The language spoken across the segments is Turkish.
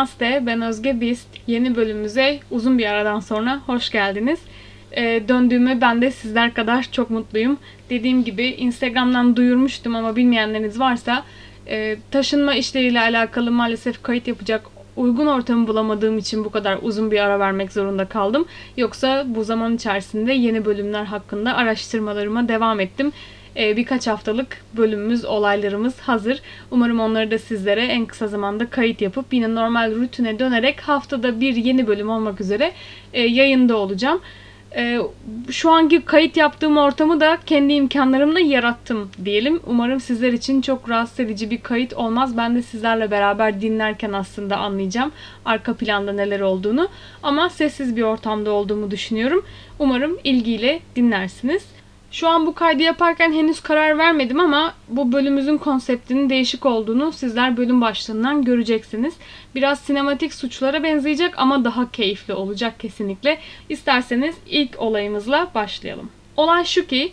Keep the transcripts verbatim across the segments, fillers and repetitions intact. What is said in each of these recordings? Namaste, ben Özge Bist. Yeni bölümümüze uzun bir aradan sonra hoş geldiniz. Ee, döndüğüme ben de sizler kadar çok mutluyum. Dediğim gibi Instagram'dan duyurmuştum ama bilmeyenleriniz varsa e, taşınma işleriyle alakalı maalesef kayıt yapacak uygun ortamı bulamadığım için bu kadar uzun bir ara vermek zorunda kaldım. Yoksa bu zaman içerisinde yeni bölümler hakkında araştırmalarıma devam ettim. Birkaç haftalık bölümümüz, olaylarımız hazır. Umarım onları da sizlere en kısa zamanda kayıt yapıp yine normal rutine dönerek haftada bir yeni bölüm olmak üzere yayında olacağım. Şu anki kayıt yaptığım ortamı da kendi imkanlarımla yarattım diyelim. Umarım sizler için çok rahatsız edici bir kayıt olmaz. Ben de sizlerle beraber dinlerken aslında anlayacağım arka planda neler olduğunu. Ama sessiz bir ortamda olduğumu düşünüyorum. Umarım ilgiyle dinlersiniz. Şu an bu kaydı yaparken henüz karar vermedim ama bu bölümümüzün konseptinin değişik olduğunu sizler bölüm başlığından göreceksiniz. Biraz sinematik suçlara benzeyecek ama daha keyifli olacak kesinlikle. İsterseniz ilk olayımızla başlayalım. Olay şu ki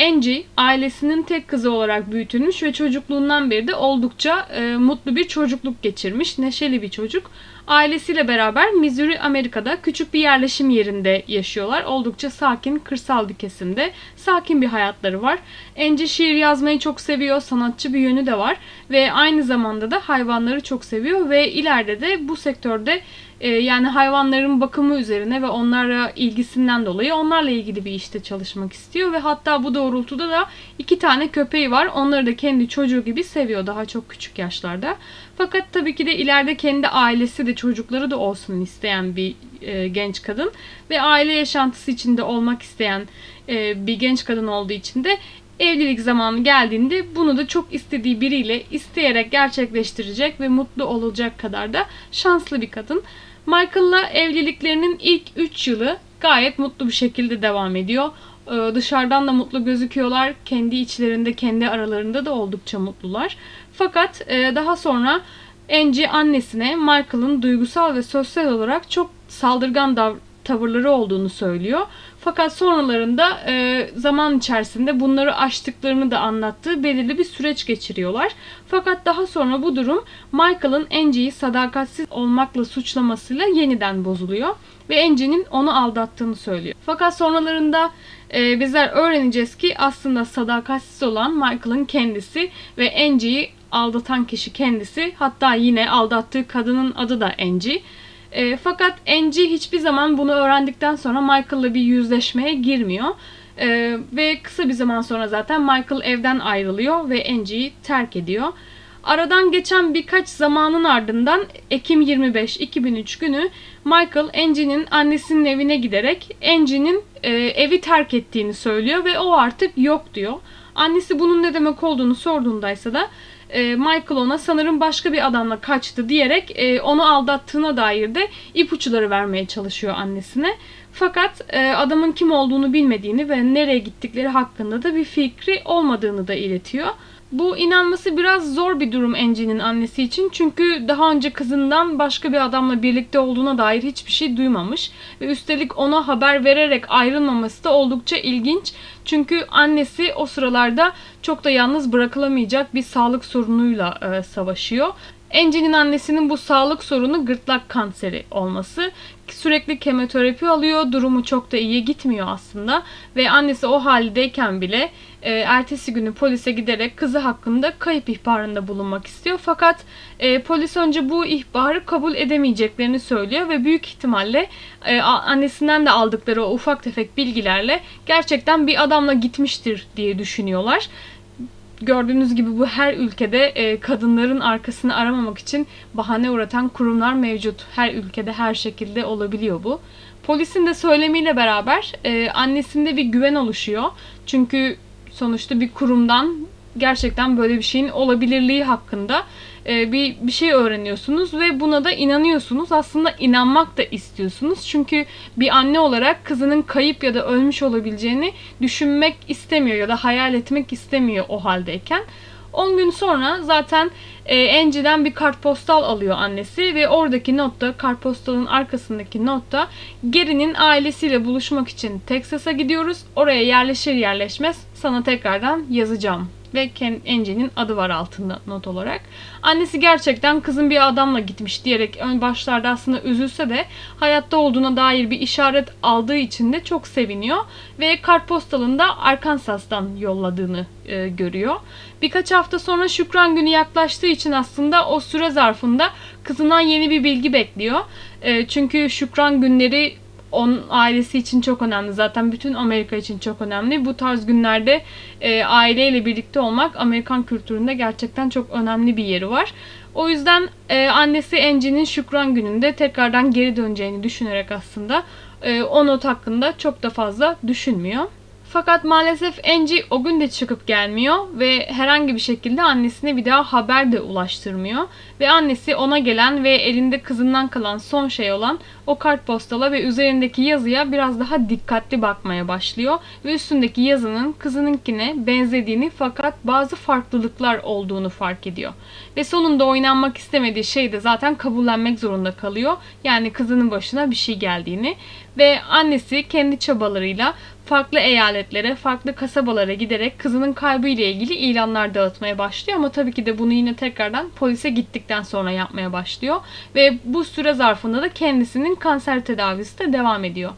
Angie ailesinin tek kızı olarak büyütülmüş ve çocukluğundan beri de oldukça e, mutlu bir çocukluk geçirmiş, neşeli bir çocuk. Ailesiyle beraber Missouri, Amerika'da küçük bir yerleşim yerinde yaşıyorlar. Oldukça sakin, kırsal bir kesimde. Sakin bir hayatları var. Angie şiir yazmayı çok seviyor. Sanatçı bir yönü de var. Ve aynı zamanda da hayvanları çok seviyor. Ve ileride de bu sektörde e, yani hayvanların bakımı üzerine ve onlara ilgisinden dolayı onlarla ilgili bir işte çalışmak istiyor. Ve hatta bu doğrultuda da iki tane köpeği var. Onları da kendi çocuğu gibi seviyor daha çok küçük yaşlarda. Fakat tabii ki de ileride kendi ailesi de çocukları da olsun isteyen bir e, genç kadın ve aile yaşantısı içinde olmak isteyen e, bir genç kadın olduğu için de evlilik zamanı geldiğinde bunu da çok istediği biriyle isteyerek gerçekleştirecek ve mutlu olacak kadar da şanslı bir kadın. Michael'la evliliklerinin ilk üç yılı gayet mutlu bir şekilde devam ediyor. E, dışarıdan da mutlu gözüküyorlar. Kendi içlerinde, kendi aralarında da oldukça mutlular. Fakat e, daha sonra Angie annesine Michael'ın duygusal ve sosyal olarak çok saldırgan dav- tavırları olduğunu söylüyor. Fakat sonralarında e, zaman içerisinde bunları aştıklarını da anlattığı belirli bir süreç geçiriyorlar. Fakat daha sonra bu durum Michael'ın Angie'yi sadakatsiz olmakla suçlamasıyla yeniden bozuluyor. Ve Angie'nin onu aldattığını söylüyor. Fakat sonralarında e, bizler öğreneceğiz ki aslında sadakatsiz olan Michael'ın kendisi ve Angie'yi aldatan kişi kendisi. Hatta yine aldattığı kadının adı da Angie. E, fakat Angie hiçbir zaman bunu öğrendikten sonra Michael'la bir yüzleşmeye girmiyor. E, ve kısa bir zaman sonra zaten Michael evden ayrılıyor ve Angie'yi terk ediyor. Aradan geçen birkaç zamanın ardından Ekim yirmi beş iki bin üç günü Michael Angie'nin annesinin evine giderek Angie'nin e, evi terk ettiğini söylüyor ve o artık yok diyor. Annesi bunun ne demek olduğunu sorduğundaysa da Michael ona sanırım başka bir adamla kaçtı diyerek onu aldattığına dair de ipuçları vermeye çalışıyor annesine. Fakat adamın kim olduğunu bilmediğini ve nereye gittikleri hakkında da bir fikri olmadığını da iletiyor. Bu inanması biraz zor bir durum Angie'nin annesi için çünkü daha önce kızından başka bir adamla birlikte olduğuna dair hiçbir şey duymamış ve üstelik ona haber vererek ayrılmaması da oldukça ilginç çünkü annesi o sıralarda çok da yalnız bırakılamayacak bir sağlık sorunuyla e, savaşıyor. Angie'nin annesinin bu sağlık sorunu gırtlak kanseri olması. Sürekli kemoterapi alıyor. Durumu çok da iyi gitmiyor aslında. Ve annesi o haldeyken bile e, ertesi günü polise giderek kızı hakkında kayıp ihbarında bulunmak istiyor. Fakat e, polis önce bu ihbarı kabul edemeyeceklerini söylüyor. Ve büyük ihtimalle e, annesinden de aldıkları o ufak tefek bilgilerle gerçekten bir adamla gitmiştir diye düşünüyorlar. Gördüğünüz gibi bu her ülkede e, kadınların arkasını aramamak için bahane uğratan kurumlar mevcut. Her ülkede her şekilde olabiliyor bu. Polisin de söylemiyle beraber e, annesinde bir güven oluşuyor. Çünkü sonuçta bir kurumdan gerçekten böyle bir şeyin olabilirliği hakkında e, bir, bir şey öğreniyorsunuz ve buna da inanıyorsunuz. Aslında inanmak da istiyorsunuz. Çünkü bir anne olarak kızının kayıp ya da ölmüş olabileceğini düşünmek istemiyor ya da hayal etmek istemiyor o haldeyken. on gün sonra zaten e, Angie'den bir kartpostal alıyor annesi ve oradaki notta, kartpostalın arkasındaki notta Gary'nin ailesiyle buluşmak için Texas'a gidiyoruz. Oraya yerleşir yerleşmez sana tekrardan yazacağım ve Ken, Angie'nin adı var altında not olarak. Annesi gerçekten kızın bir adamla gitmiş diyerek ön başlarda aslında üzülse de hayatta olduğuna dair bir işaret aldığı için de çok seviniyor ve kartpostalında Arkansas'tan yolladığını e, görüyor. Birkaç hafta sonra Şükran Günü yaklaştığı için aslında o süre zarfında kızından yeni bir bilgi bekliyor. E, çünkü Şükran Günleri onun ailesi için çok önemli. Zaten bütün Amerika için çok önemli. Bu tarz günlerde e, aileyle birlikte olmak Amerikan kültüründe gerçekten çok önemli bir yeri var. O yüzden e, annesi Angie'nin Şükran Günü'nde tekrardan geri döneceğini düşünerek aslında e, o not hakkında çok da fazla düşünmüyor. Fakat maalesef Angie o gün de çıkıp gelmiyor ve herhangi bir şekilde annesine bir daha haber de ulaştırmıyor. Ve annesi ona gelen ve elinde kızından kalan son şey olan o kartpostala ve üzerindeki yazıya biraz daha dikkatli bakmaya başlıyor. Ve üstündeki yazının kızınınkine benzediğini fakat bazı farklılıklar olduğunu fark ediyor. Ve sonunda oynanmak istemediği şey de zaten kabullenmek zorunda kalıyor. Yani kızının başına bir şey geldiğini ve annesi kendi çabalarıyla farklı eyaletlere, farklı kasabalara giderek kızının kaybı ile ilgili ilanlar dağıtmaya başlıyor. Ama tabii ki de bunu yine tekrardan polise gittikten sonra yapmaya başlıyor. Ve bu süre zarfında da kendisinin kanser tedavisi de devam ediyor.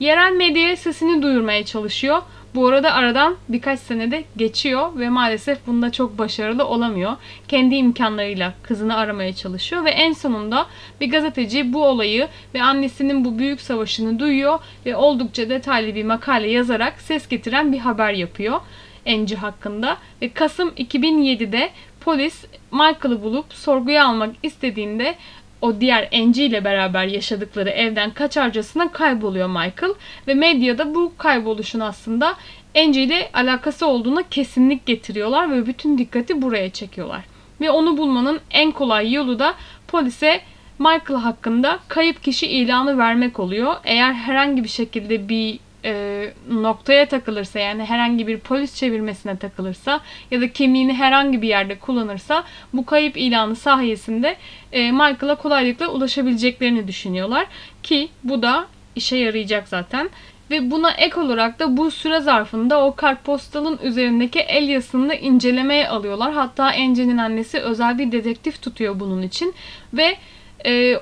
Yerel medyaya sesini duyurmaya çalışıyor. Bu arada aradan birkaç sene de geçiyor ve maalesef bunda çok başarılı olamıyor. Kendi imkanlarıyla kızını aramaya çalışıyor ve en sonunda bir gazeteci bu olayı ve annesinin bu büyük savaşını duyuyor ve oldukça detaylı bir makale yazarak ses getiren bir haber yapıyor Angie hakkında. Ve Kasım iki bin yedide polis Michael'ı bulup sorguya almak istediğinde o diğer Angie ile beraber yaşadıkları evden kaçarcasına kayboluyor Michael ve medyada bu kayboluşun aslında Angie ile alakası olduğuna kesinlik getiriyorlar ve bütün dikkati buraya çekiyorlar. Ve onu bulmanın en kolay yolu da polise Michael hakkında kayıp kişi ilanı vermek oluyor. Eğer herhangi bir şekilde bir E, noktaya takılırsa, yani herhangi bir polis çevirmesine takılırsa ya da kimliğini herhangi bir yerde kullanırsa bu kayıp ilanı sayesinde e, Michael'a kolaylıkla ulaşabileceklerini düşünüyorlar ki bu da işe yarayacak zaten. Ve buna ek olarak da bu süre zarfında o kartpostalın üzerindeki el yazısını incelemeye alıyorlar. Hatta Angie'nin annesi özel bir dedektif tutuyor bunun için ve e,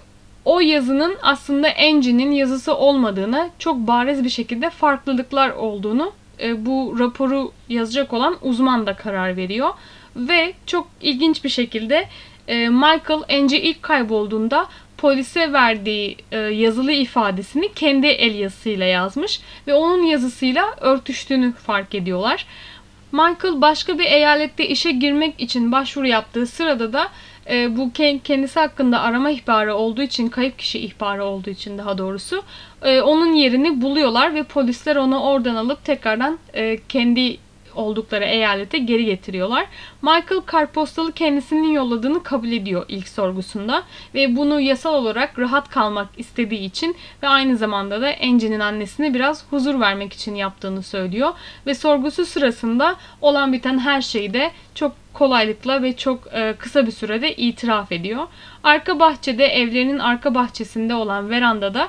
o yazının aslında Angie'nin yazısı olmadığını, çok bariz bir şekilde farklılıklar olduğunu bu raporu yazacak olan uzman da karar veriyor. Ve çok ilginç bir şekilde Michael, Angie ilk kaybolduğunda polise verdiği yazılı ifadesini kendi el yazısıyla yazmış ve onun yazısıyla örtüştüğünü fark ediyorlar. Michael başka bir eyalette işe girmek için başvuru yaptığı sırada da E, bu kendisi hakkında arama ihbarı olduğu için, kayıp kişi ihbarı olduğu için daha doğrusu e, onun yerini buluyorlar ve polisler onu oradan alıp tekrardan e, kendi oldukları eyalete geri getiriyorlar. Michael kartpostalı kendisinin yolladığını kabul ediyor ilk sorgusunda ve bunu yasal olarak rahat kalmak istediği için ve aynı zamanda da Angie'nin annesine biraz huzur vermek için yaptığını söylüyor ve sorgusu sırasında olan biten her şeyi de çok kolaylıkla ve çok kısa bir sürede itiraf ediyor. Arka bahçede, evlerinin arka bahçesinde olan verandada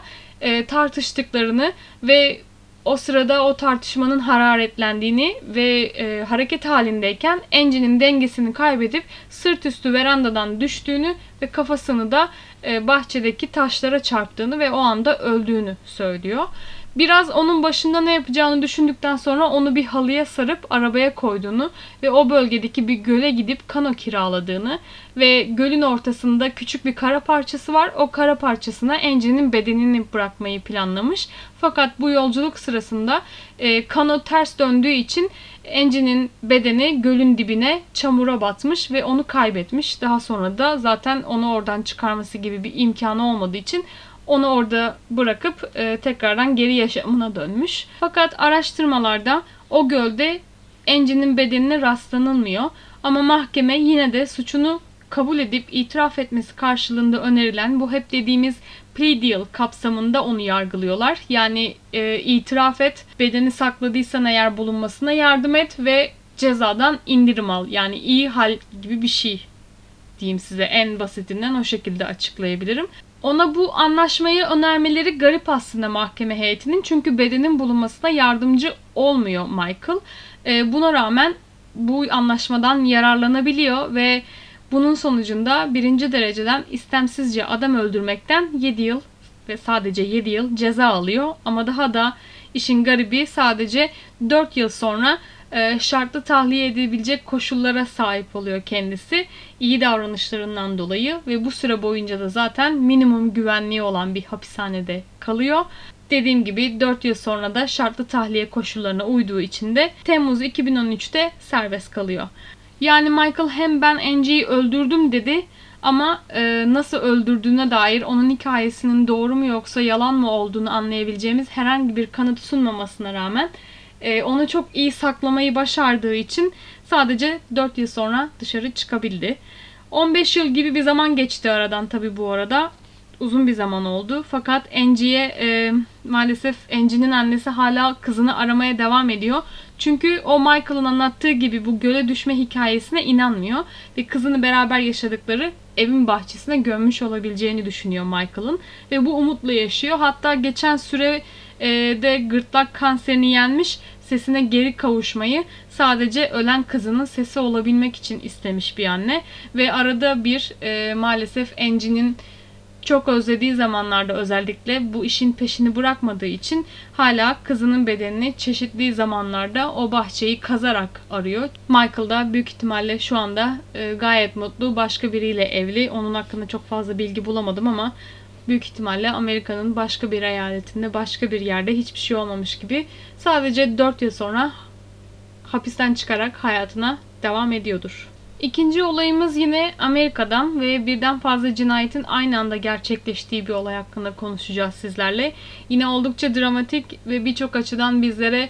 tartıştıklarını ve o sırada o tartışmanın hararetlendiğini ve e, hareket halindeyken Angie'nin dengesini kaybedip sırt üstü verandadan düştüğünü ve kafasını da e, bahçedeki taşlara çarptığını ve o anda öldüğünü söylüyor. Biraz onun başında ne yapacağını düşündükten sonra onu bir halıya sarıp arabaya koyduğunu ve o bölgedeki bir göle gidip kano kiraladığını ve gölün ortasında küçük bir kara parçası var. O kara parçasına Angie'nin bedenini bırakmayı planlamış. Fakat bu yolculuk sırasında e, kano ters döndüğü için Angie'nin bedeni gölün dibine, çamura batmış ve onu kaybetmiş. Daha sonra da zaten onu oradan çıkarması gibi bir imkanı olmadığı için onu orada bırakıp e, tekrardan geri yaşamına dönmüş. Fakat araştırmalarda o gölde Angie'nin bedenine rastlanılmıyor. Ama mahkeme yine de suçunu kabul edip itiraf etmesi karşılığında önerilen bu hep dediğimiz plea deal kapsamında onu yargılıyorlar. Yani e, itiraf et, bedeni sakladıysan eğer bulunmasına yardım et ve cezadan indirim al. Yani iyi hal gibi bir şey diyeyim size, en basitinden o şekilde açıklayabilirim. Ona bu anlaşmayı önermeleri garip aslında mahkeme heyetinin, çünkü bedenin bulunmasına yardımcı olmuyor Michael. Buna rağmen bu anlaşmadan yararlanabiliyor ve bunun sonucunda birinci dereceden istemsizce adam öldürmekten yedi yıl ve sadece yedi yıl ceza alıyor. Ama daha da işin garibi sadece dört yıl sonra şartlı tahliye edebilecek koşullara sahip oluyor kendisi. İyi davranışlarından dolayı ve bu süre boyunca da zaten minimum güvenliği olan bir hapishanede kalıyor. Dediğim gibi dört yıl sonra da şartlı tahliye koşullarına uyduğu için de Temmuz iki bin on üçte serbest kalıyor. Yani Michael hem ben Angie'yi öldürdüm dedi ama e, nasıl öldürdüğüne dair onun hikayesinin doğru mu yoksa yalan mı olduğunu anlayabileceğimiz herhangi bir kanıt sunmamasına rağmen e, onu çok iyi saklamayı başardığı için sadece dört yıl sonra dışarı çıkabildi. on beş yıl gibi bir zaman geçti aradan tabii bu arada. Uzun bir zaman oldu. Fakat Angie'ye e, maalesef Angie'nin annesi hala kızını aramaya devam ediyor. Çünkü o Michael'ın anlattığı gibi bu göle düşme hikayesine inanmıyor. Ve kızını beraber yaşadıkları evin bahçesine gömmüş olabileceğini düşünüyor Michael'ın. Ve bu umutla yaşıyor. Hatta geçen süre e, de gırtlak kanserini yenmiş, sesine geri kavuşmayı sadece ölen kızının sesi olabilmek için istemiş bir anne. Ve arada bir e, maalesef Angie'nin çok özlediği zamanlarda özellikle bu işin peşini bırakmadığı için hala kızının bedenini çeşitli zamanlarda o bahçeyi kazarak arıyor. Michael da büyük ihtimalle şu anda gayet mutlu, başka biriyle evli. Onun hakkında çok fazla bilgi bulamadım ama büyük ihtimalle Amerika'nın başka bir eyaletinde, başka bir yerde hiçbir şey olmamış gibi sadece dört yıl sonra hapisten çıkarak hayatına devam ediyordur. İkinci olayımız yine Amerika'dan ve birden fazla cinayetin aynı anda gerçekleştiği bir olay hakkında konuşacağız sizlerle. Yine oldukça dramatik ve birçok açıdan bizlere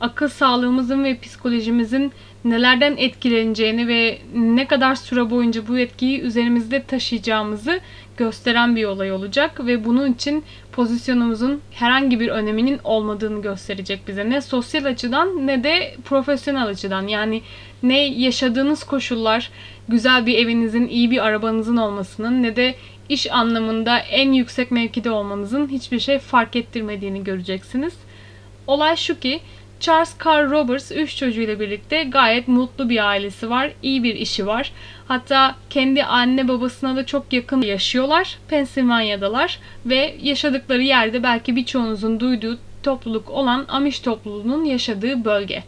akıl sağlığımızın ve psikolojimizin nelerden etkileneceğini ve ne kadar süre boyunca bu etkiyi üzerimizde taşıyacağımızı gösteren bir olay olacak ve bunun için pozisyonumuzun herhangi bir öneminin olmadığını gösterecek bize. Ne sosyal açıdan ne de profesyonel açıdan. Yani ne yaşadığınız koşullar, güzel bir evinizin, iyi bir arabanızın olmasının ne de iş anlamında en yüksek mevkide olmanızın hiçbir şey fark ettirmediğini göreceksiniz. Olay şu ki Charles Carr Roberts üç çocuğuyla birlikte gayet mutlu bir ailesi var, iyi bir işi var. Hatta kendi anne babasına da çok yakın yaşıyorlar, Pensilvanya'dalar ve yaşadıkları yerde belki birçoğunuzun duyduğu topluluk olan Amish topluluğunun yaşadığı bölge.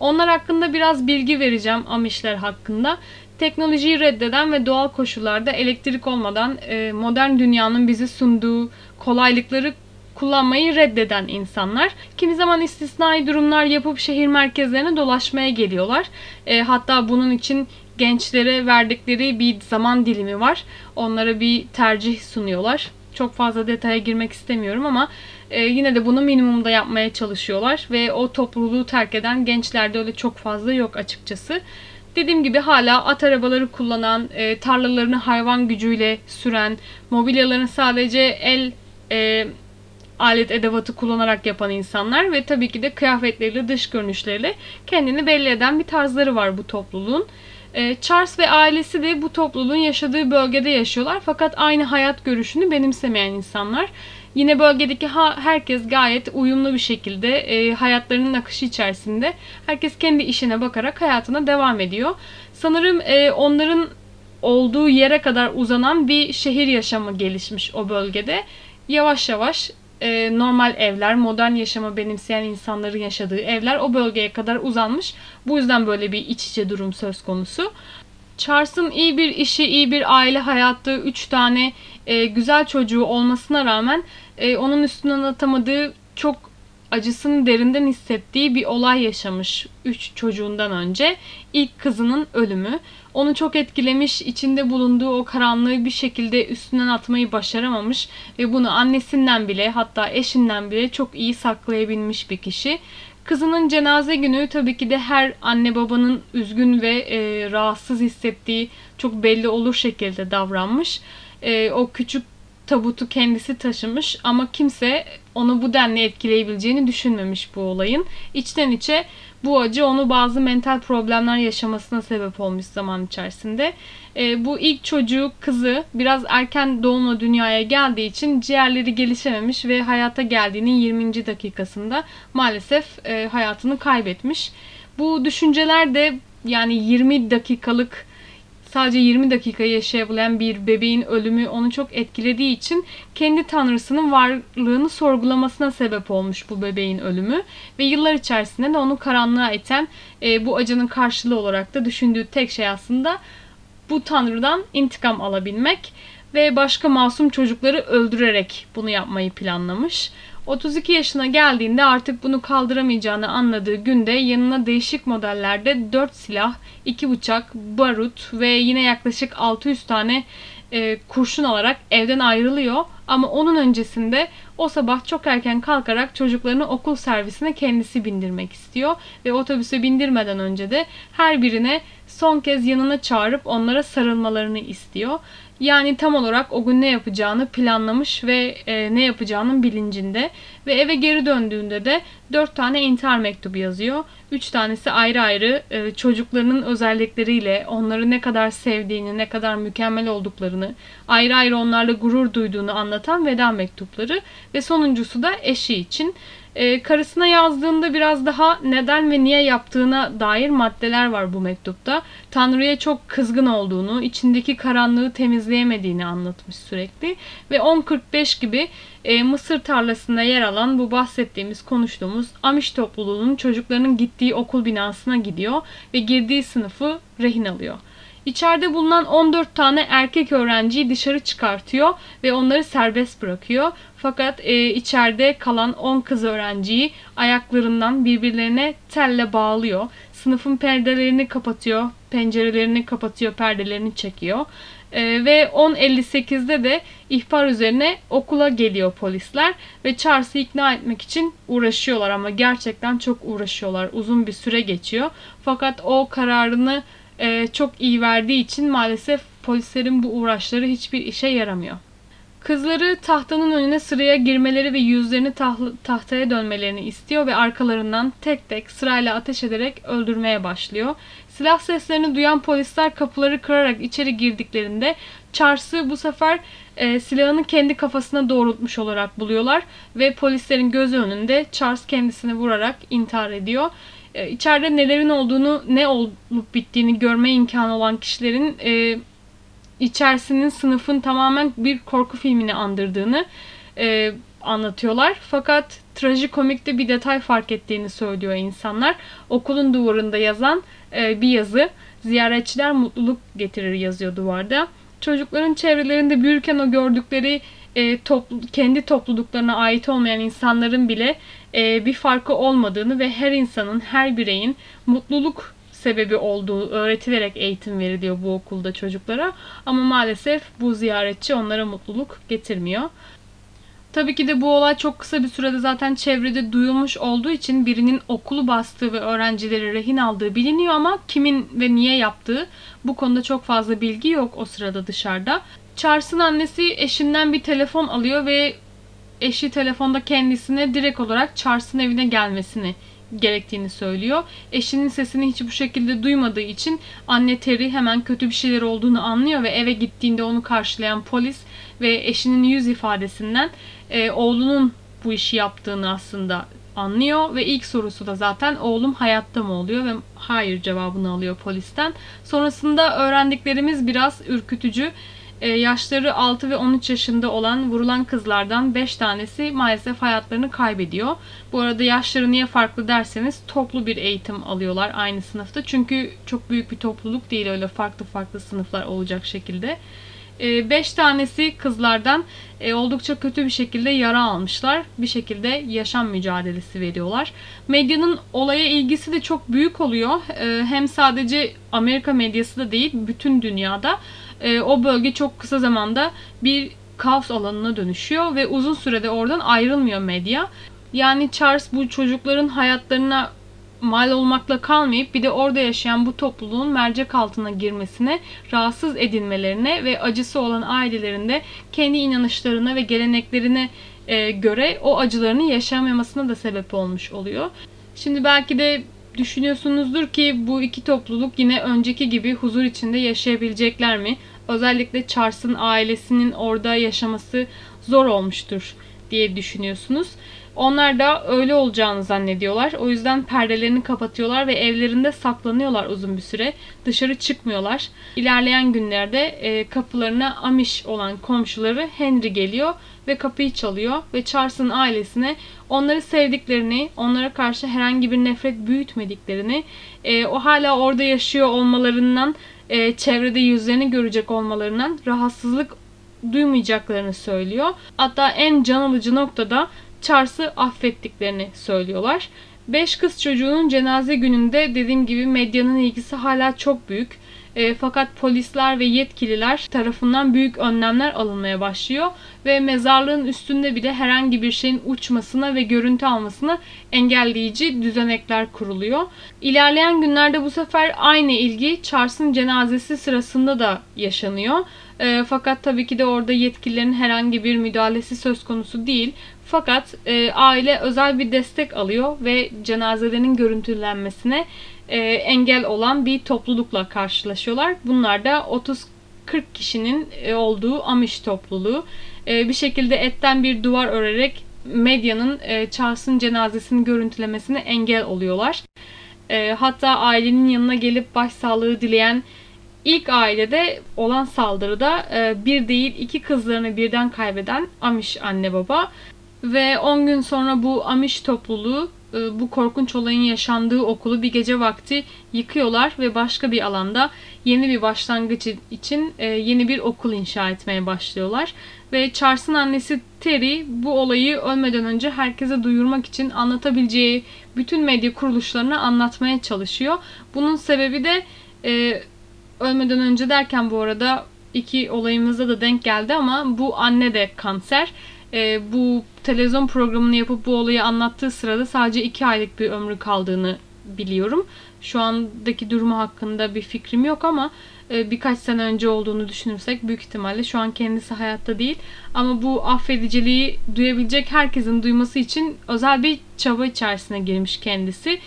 Onlar hakkında biraz bilgi vereceğim, Amishler hakkında. Teknolojiyi reddeden ve doğal koşullarda elektrik olmadan modern dünyanın bize sunduğu kolaylıkları kullanmayı reddeden insanlar. Kimi zaman istisnai durumlar yapıp şehir merkezlerine dolaşmaya geliyorlar. E, hatta bunun için gençlere verdikleri bir zaman dilimi var. Onlara bir tercih sunuyorlar. Çok fazla detaya girmek istemiyorum ama e, yine de bunu minimumda yapmaya çalışıyorlar. Ve o topluluğu terk eden gençlerde öyle çok fazla yok açıkçası. Dediğim gibi hala at arabaları kullanan, e, tarlalarını hayvan gücüyle süren, mobilyalarını sadece el E, alet edevatı kullanarak yapan insanlar ve tabii ki de kıyafetleriyle, dış görünüşleriyle kendini belli eden bir tarzları var bu topluluğun. Ee, Charles ve ailesi de bu topluluğun yaşadığı bölgede yaşıyorlar fakat aynı hayat görüşünü benimsemeyen insanlar. Yine bölgedeki herkes gayet uyumlu bir şekilde e, hayatlarının akışı içerisinde herkes kendi işine bakarak hayatına devam ediyor. Sanırım e, onların olduğu yere kadar uzanan bir şehir yaşamı gelişmiş o bölgede. Yavaş yavaş normal evler, modern yaşama benimseyen insanların yaşadığı evler o bölgeye kadar uzanmış. Bu yüzden böyle bir iç içe durum söz konusu. Charles'ın iyi bir işi, iyi bir aile hayatı, üç tane güzel çocuğu olmasına rağmen onun üstüne anlatamadığı, çok acısını derinden hissettiği bir olay yaşamış üç çocuğundan önce. İlk kızının ölümü. Onu çok etkilemiş, içinde bulunduğu o karanlığı bir şekilde üstünden atmayı başaramamış ve bunu annesinden bile, hatta eşinden bile çok iyi saklayabilmiş bir kişi. Kızının cenaze günü tabii ki de her anne babanın üzgün ve e, rahatsız hissettiği çok belli olur şekilde davranmış. E, o küçük tabutu kendisi taşımış ama kimse onu bu denli etkileyebileceğini düşünmemiş bu olayın. İçten içe bu acı onu bazı mental problemler yaşamasına sebep olmuş zaman içerisinde. E, bu ilk çocuğu, kızı biraz erken doğumla dünyaya geldiği için ciğerleri gelişememiş ve hayata geldiğinin yirminci dakikasında maalesef e, hayatını kaybetmiş. Bu düşünceler de yani yirmi dakikalık, sadece yirmi dakika yaşayabilen bir bebeğin ölümü onu çok etkilediği için kendi tanrısının varlığını sorgulamasına sebep olmuş bu bebeğin ölümü. Ve yıllar içerisinde de onu karanlığa iten e, bu acının karşılığı olarak da düşündüğü tek şey aslında bu tanrıdan intikam alabilmek ve başka masum çocukları öldürerek bunu yapmayı planlamış. otuz iki yaşına geldiğinde artık bunu kaldıramayacağını anladığı günde yanına değişik modellerde dört silah, iki bıçak, barut ve yine yaklaşık altı yüz tane e, kurşun alarak evden ayrılıyor. Ama onun öncesinde o sabah çok erken kalkarak çocuklarını okul servisine kendisi bindirmek istiyor. Ve otobüse bindirmeden önce de her birine son kez yanına çağırıp onlara sarılmalarını istiyor. Yani tam olarak o gün ne yapacağını planlamış ve e, ne yapacağının bilincinde. Ve eve geri döndüğünde de dört tane intihar mektubu yazıyor. üç tanesi ayrı ayrı e, çocuklarının özellikleriyle, onları ne kadar sevdiğini, ne kadar mükemmel olduklarını, ayrı ayrı onlarla gurur duyduğunu anlatan veda mektupları. Ve sonuncusu da eşi için. E, karısına yazdığında biraz daha neden ve niye yaptığına dair maddeler var bu mektupta. Tanrı'ya çok kızgın olduğunu, içindeki karanlığı temizleyemediğini anlatmış sürekli. Ve on kırk beş gibi e, Mısır tarlasında yer alan bu bahsettiğimiz, konuştuğumuz Amish topluluğunun çocuklarının gittiği okul binasına gidiyor ve girdiği sınıfı rehin alıyor. İçeride bulunan on dört tane erkek öğrenciyi dışarı çıkartıyor ve onları serbest bırakıyor. Fakat e, içeride kalan on kız öğrenciyi ayaklarından birbirlerine telle bağlıyor. Sınıfın perdelerini kapatıyor, pencerelerini kapatıyor, perdelerini çekiyor. E, ve on elli sekizde de ihbar üzerine okula geliyor polisler ve Charles'ı ikna etmek için uğraşıyorlar ama gerçekten çok uğraşıyorlar. Uzun bir süre geçiyor. Fakat o kararını Ee, çok iyi verdiği için maalesef polislerin bu uğraşları hiçbir işe yaramıyor. Kızları tahtanın önüne sıraya girmeleri ve yüzlerini taht- tahtaya dönmelerini istiyor ve arkalarından tek tek sırayla ateş ederek öldürmeye başlıyor. Silah seslerini duyan polisler kapıları kırarak içeri girdiklerinde Charles'ı bu sefer e, silahını kendi kafasına doğrultmuş olarak buluyorlar ve polislerin gözü önünde Charles kendisini vurarak intihar ediyor. İçeride nelerin olduğunu, ne olup bittiğini görme imkanı olan kişilerin e, içerisinin sınıfın tamamen bir korku filmini andırdığını e, anlatıyorlar. Fakat trajikomikte bir detay fark ettiğini söylüyor insanlar. Okulun duvarında yazan e, bir yazı, ziyaretçiler mutluluk getirir yazıyor duvarda. Çocukların çevrelerinde büyürken o gördükleri e, toplu, kendi topluluklarına ait olmayan insanların bile e, bir farkı olmadığını ve her insanın, her bireyin mutluluk sebebi olduğu öğretilerek eğitim veriliyor bu okulda çocuklara. Ama maalesef bu ziyaretçi onlara mutluluk getirmiyor. Tabii ki de bu olay çok kısa bir sürede zaten çevrede duyulmuş olduğu için birinin okulu bastığı ve öğrencileri rehin aldığı biliniyor ama kimin ve niye yaptığı bu konuda çok fazla bilgi yok o sırada dışarıda. Charles'ın annesi eşinden bir telefon alıyor ve eşi telefonda kendisine direkt olarak Charles'ın evine gelmesini gerektiğini söylüyor. Eşinin sesini hiç bu şekilde duymadığı için anne Terry hemen kötü bir şeyler olduğunu anlıyor ve eve gittiğinde onu karşılayan polis ve eşinin yüz ifadesinden e, oğlunun bu işi yaptığını aslında anlıyor ve ilk sorusu da zaten oğlum hayatta mı oluyor ve hayır cevabını alıyor polisten. Sonrasında öğrendiklerimiz biraz ürkütücü. E, yaşları altı ve on üç yaşında olan vurulan kızlardan beş tanesi maalesef hayatlarını kaybediyor. Bu arada yaşları niye farklı derseniz toplu bir eğitim alıyorlar aynı sınıfta. Çünkü çok büyük bir topluluk değil, öyle farklı farklı sınıflar olacak şekilde. beş tanesi kızlardan oldukça kötü bir şekilde yara almışlar. Bir şekilde yaşam mücadelesi veriyorlar. Medyanın olaya ilgisi de çok büyük oluyor. Hem sadece Amerika medyası da değil, bütün dünyada o bölge çok kısa zamanda bir kaos alanına dönüşüyor ve uzun sürede oradan ayrılmıyor medya. Yani Charles bu çocukların hayatlarına mal olmakla kalmayıp bir de orada yaşayan bu topluluğun mercek altına girmesine, rahatsız edilmelerine ve acısı olan ailelerinde kendi inanışlarına ve geleneklerine göre o acılarını yaşamamasına da sebep olmuş oluyor. Şimdi belki de düşünüyorsunuzdur ki bu iki topluluk yine önceki gibi huzur içinde yaşayabilecekler mi? Özellikle Charles'ın ailesinin orada yaşaması zor olmuştur diye düşünüyorsunuz. Onlar da öyle olacağını zannediyorlar. O yüzden perdelerini kapatıyorlar ve evlerinde saklanıyorlar uzun bir süre. Dışarı çıkmıyorlar. İlerleyen günlerde kapılarına Amish olan komşuları Henry geliyor ve kapıyı çalıyor. Ve Charles'ın ailesine onları sevdiklerini, onlara karşı herhangi bir nefret büyütmediklerini, o hala orada yaşıyor olmalarından, çevrede yüzlerini görecek olmalarından rahatsızlık duymayacaklarını söylüyor. Hatta en can alıcı noktada Charles'ı affettiklerini söylüyorlar. Beş kız çocuğunun cenaze gününde dediğim gibi medyanın ilgisi hala çok büyük. E, fakat polisler ve yetkililer tarafından büyük önlemler alınmaya başlıyor. Ve mezarlığın üstünde bile herhangi bir şeyin uçmasına ve görüntü almasına engelleyici düzenekler kuruluyor. İlerleyen günlerde bu sefer aynı ilgi Charles'ın cenazesi sırasında da yaşanıyor. E, fakat tabii ki de orada yetkililerin herhangi bir müdahalesi söz konusu değil. Fakat e, aile özel bir destek alıyor ve cenazelerin görüntülenmesine e, engel olan bir toplulukla karşılaşıyorlar. Bunlar da otuz kırk kişinin olduğu Amish topluluğu. E, bir şekilde etten bir duvar örerek medyanın e, Charles'ın cenazesini görüntülemesine engel oluyorlar. E, hatta ailenin yanına gelip başsağlığı dileyen İlk ailede olan saldırıda bir değil iki kızlarını birden kaybeden Amish anne baba ve on gün sonra bu Amish topluluğu bu korkunç olayın yaşandığı okulu bir gece vakti yıkıyorlar ve başka bir alanda yeni bir başlangıç için yeni bir okul inşa etmeye başlıyorlar. Ve Charles'ın annesi Terry bu olayı ölmeden önce herkese duyurmak için anlatabileceği bütün medya kuruluşlarına anlatmaya çalışıyor. Bunun sebebi de ölmeden önce derken bu arada iki olayımızda da denk geldi ama bu anne de kanser. E, bu televizyon programını yapıp bu olayı anlattığı sırada sadece iki aylık bir ömrü kaldığını biliyorum. Şu andaki durumu hakkında bir fikrim yok ama e, birkaç sene önce olduğunu düşünürsek büyük ihtimalle şu an kendisi hayatta değil. Ama bu affediciliği duyabilecek herkesin duyması için özel bir çaba içerisine girmiş kendisi.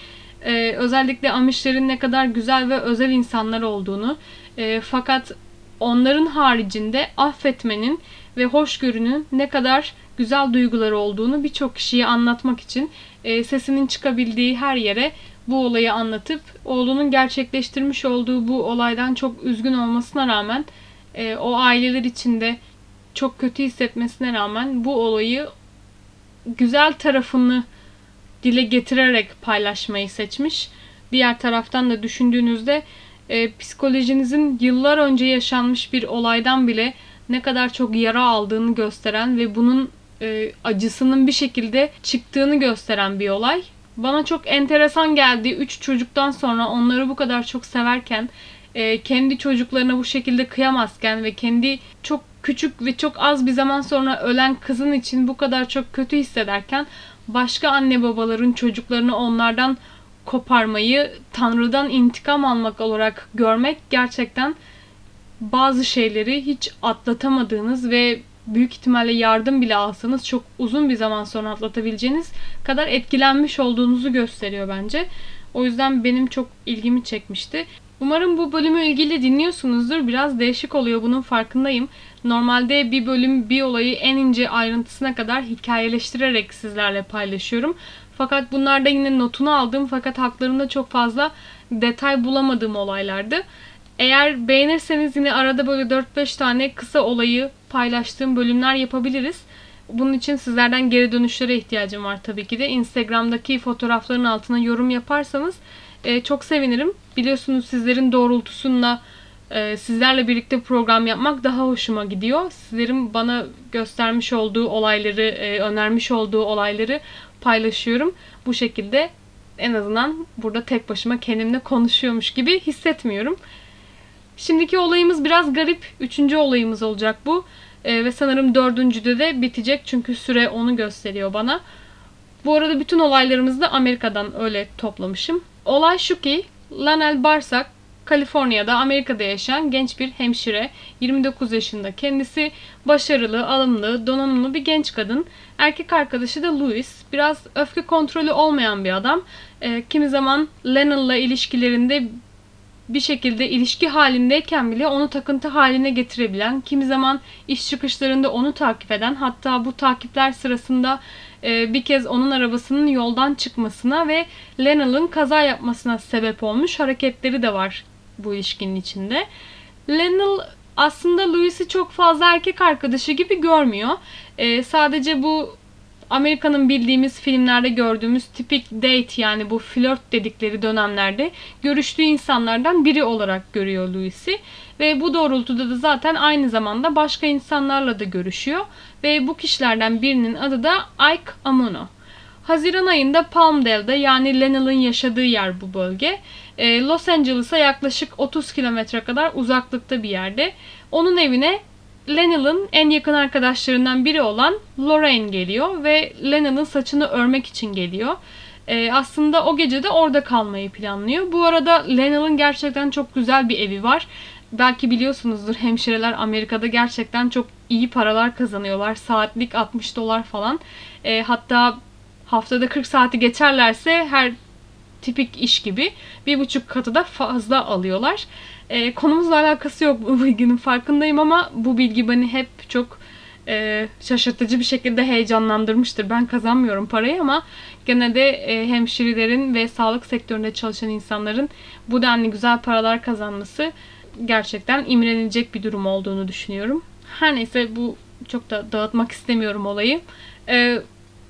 Ee, özellikle Amishlerin ne kadar güzel ve özel insanlar olduğunu e, fakat onların haricinde affetmenin ve hoşgörünün ne kadar güzel duyguları olduğunu birçok kişiye anlatmak için e, sesinin çıkabildiği her yere bu olayı anlatıp oğlunun gerçekleştirmiş olduğu bu olaydan çok üzgün olmasına rağmen e, o aileler içinde çok kötü hissetmesine rağmen bu olayı güzel tarafını dile getirerek paylaşmayı seçmiş. Diğer taraftan da düşündüğünüzde e, psikolojinizin yıllar önce yaşanmış bir olaydan bile ne kadar çok yara aldığını gösteren ve bunun e, acısının bir şekilde çıktığını gösteren bir olay. Bana çok enteresan geldi. Üç çocuktan sonra onları bu kadar çok severken, e, kendi çocuklarına bu şekilde kıyamazken ve kendi çok küçük ve çok az bir zaman sonra ölen kızın için bu kadar çok kötü hissederken başka anne babaların çocuklarını onlardan koparmayı, Tanrı'dan intikam almak olarak görmek gerçekten bazı şeyleri hiç atlatamadığınız ve büyük ihtimalle yardım bile alsanız çok uzun bir zaman sonra atlatabileceğiniz kadar etkilenmiş olduğunuzu gösteriyor bence. O yüzden benim çok ilgimi çekmişti. Umarım bu bölümü ilgili dinliyorsunuzdur. Biraz değişik oluyor, bunun farkındayım. Normalde bir bölüm bir olayı en ince ayrıntısına kadar hikayeleştirerek sizlerle paylaşıyorum. Fakat bunlar da yine notunu aldığım fakat haklarında çok fazla detay bulamadığım olaylardı. Eğer beğenirseniz yine arada böyle dört beş tane kısa olayı paylaştığım bölümler yapabiliriz. Bunun için sizlerden geri dönüşlere ihtiyacım var tabii ki de. Instagram'daki fotoğrafların altına yorum yaparsanız çok sevinirim. Biliyorsunuz sizlerin doğrultusunda sizlerle birlikte program yapmak daha hoşuma gidiyor. Sizlerin bana göstermiş olduğu olayları, önermiş olduğu olayları paylaşıyorum. Bu şekilde en azından burada tek başıma kendimle konuşuyormuş gibi hissetmiyorum. Şimdiki olayımız biraz garip. Üçüncü olayımız olacak bu. Ve sanırım dördüncüde de bitecek. Çünkü süre onu gösteriyor bana. Bu arada bütün olaylarımızı da Amerika'dan öyle toplamışım. Olay şu ki LaNell Barsock, Kaliforniya'da, Amerika'da yaşayan genç bir hemşire, yirmi dokuz yaşında kendisi, başarılı, alımlı, donanımlı bir genç kadın. Erkek arkadaşı da Louis, biraz öfke kontrolü olmayan bir adam. E, kimi zaman LaNell'la ilişkilerinde bir şekilde ilişki halindeyken bile onu takıntı haline getirebilen, kimi zaman iş çıkışlarında onu takip eden, hatta bu takipler sırasında bir kez onun arabasının yoldan çıkmasına ve LaNell'ın kaza yapmasına sebep olmuş hareketleri de var bu ilişkinin içinde. LaNell aslında Louis'i çok fazla erkek arkadaşı gibi görmüyor. Ee, sadece bu Amerika'nın bildiğimiz filmlerde gördüğümüz tipik date, yani bu flört dedikleri dönemlerde görüştüğü insanlardan biri olarak görüyor Louis'i. Ve bu doğrultuda da zaten aynı zamanda başka insanlarla da görüşüyor. Ve bu kişilerden birinin adı da Ike Amuno. Haziran ayında Palmdale'da, yani LaNell'ın yaşadığı yer bu bölge, Los Angeles'a yaklaşık otuz kilometre kadar uzaklıkta bir yerde, onun evine LaNell'ın en yakın arkadaşlarından biri olan Lorraine geliyor ve LaNell'ın saçını örmek için geliyor. Ee, aslında o gece de orada kalmayı planlıyor. Bu arada LaNell'ın gerçekten çok güzel bir evi var. Belki biliyorsunuzdur, hemşireler Amerika'da gerçekten çok iyi paralar kazanıyorlar. Saatlik altmış dolar falan. Ee, hatta haftada kırk saati geçerlerse her tipik iş gibi bir buçuk katı da fazla alıyorlar. E, konumuzla alakası yok bu bilginin farkındayım, ama bu bilgi beni hep çok e, şaşırtıcı bir şekilde heyecanlandırmıştır. Ben kazanmıyorum parayı, ama gene de e, hemşirelerin ve sağlık sektöründe çalışan insanların bu denli güzel paralar kazanması gerçekten imrenilecek bir durum olduğunu düşünüyorum. Her neyse, bu çok da dağıtmak istemiyorum olayı. E,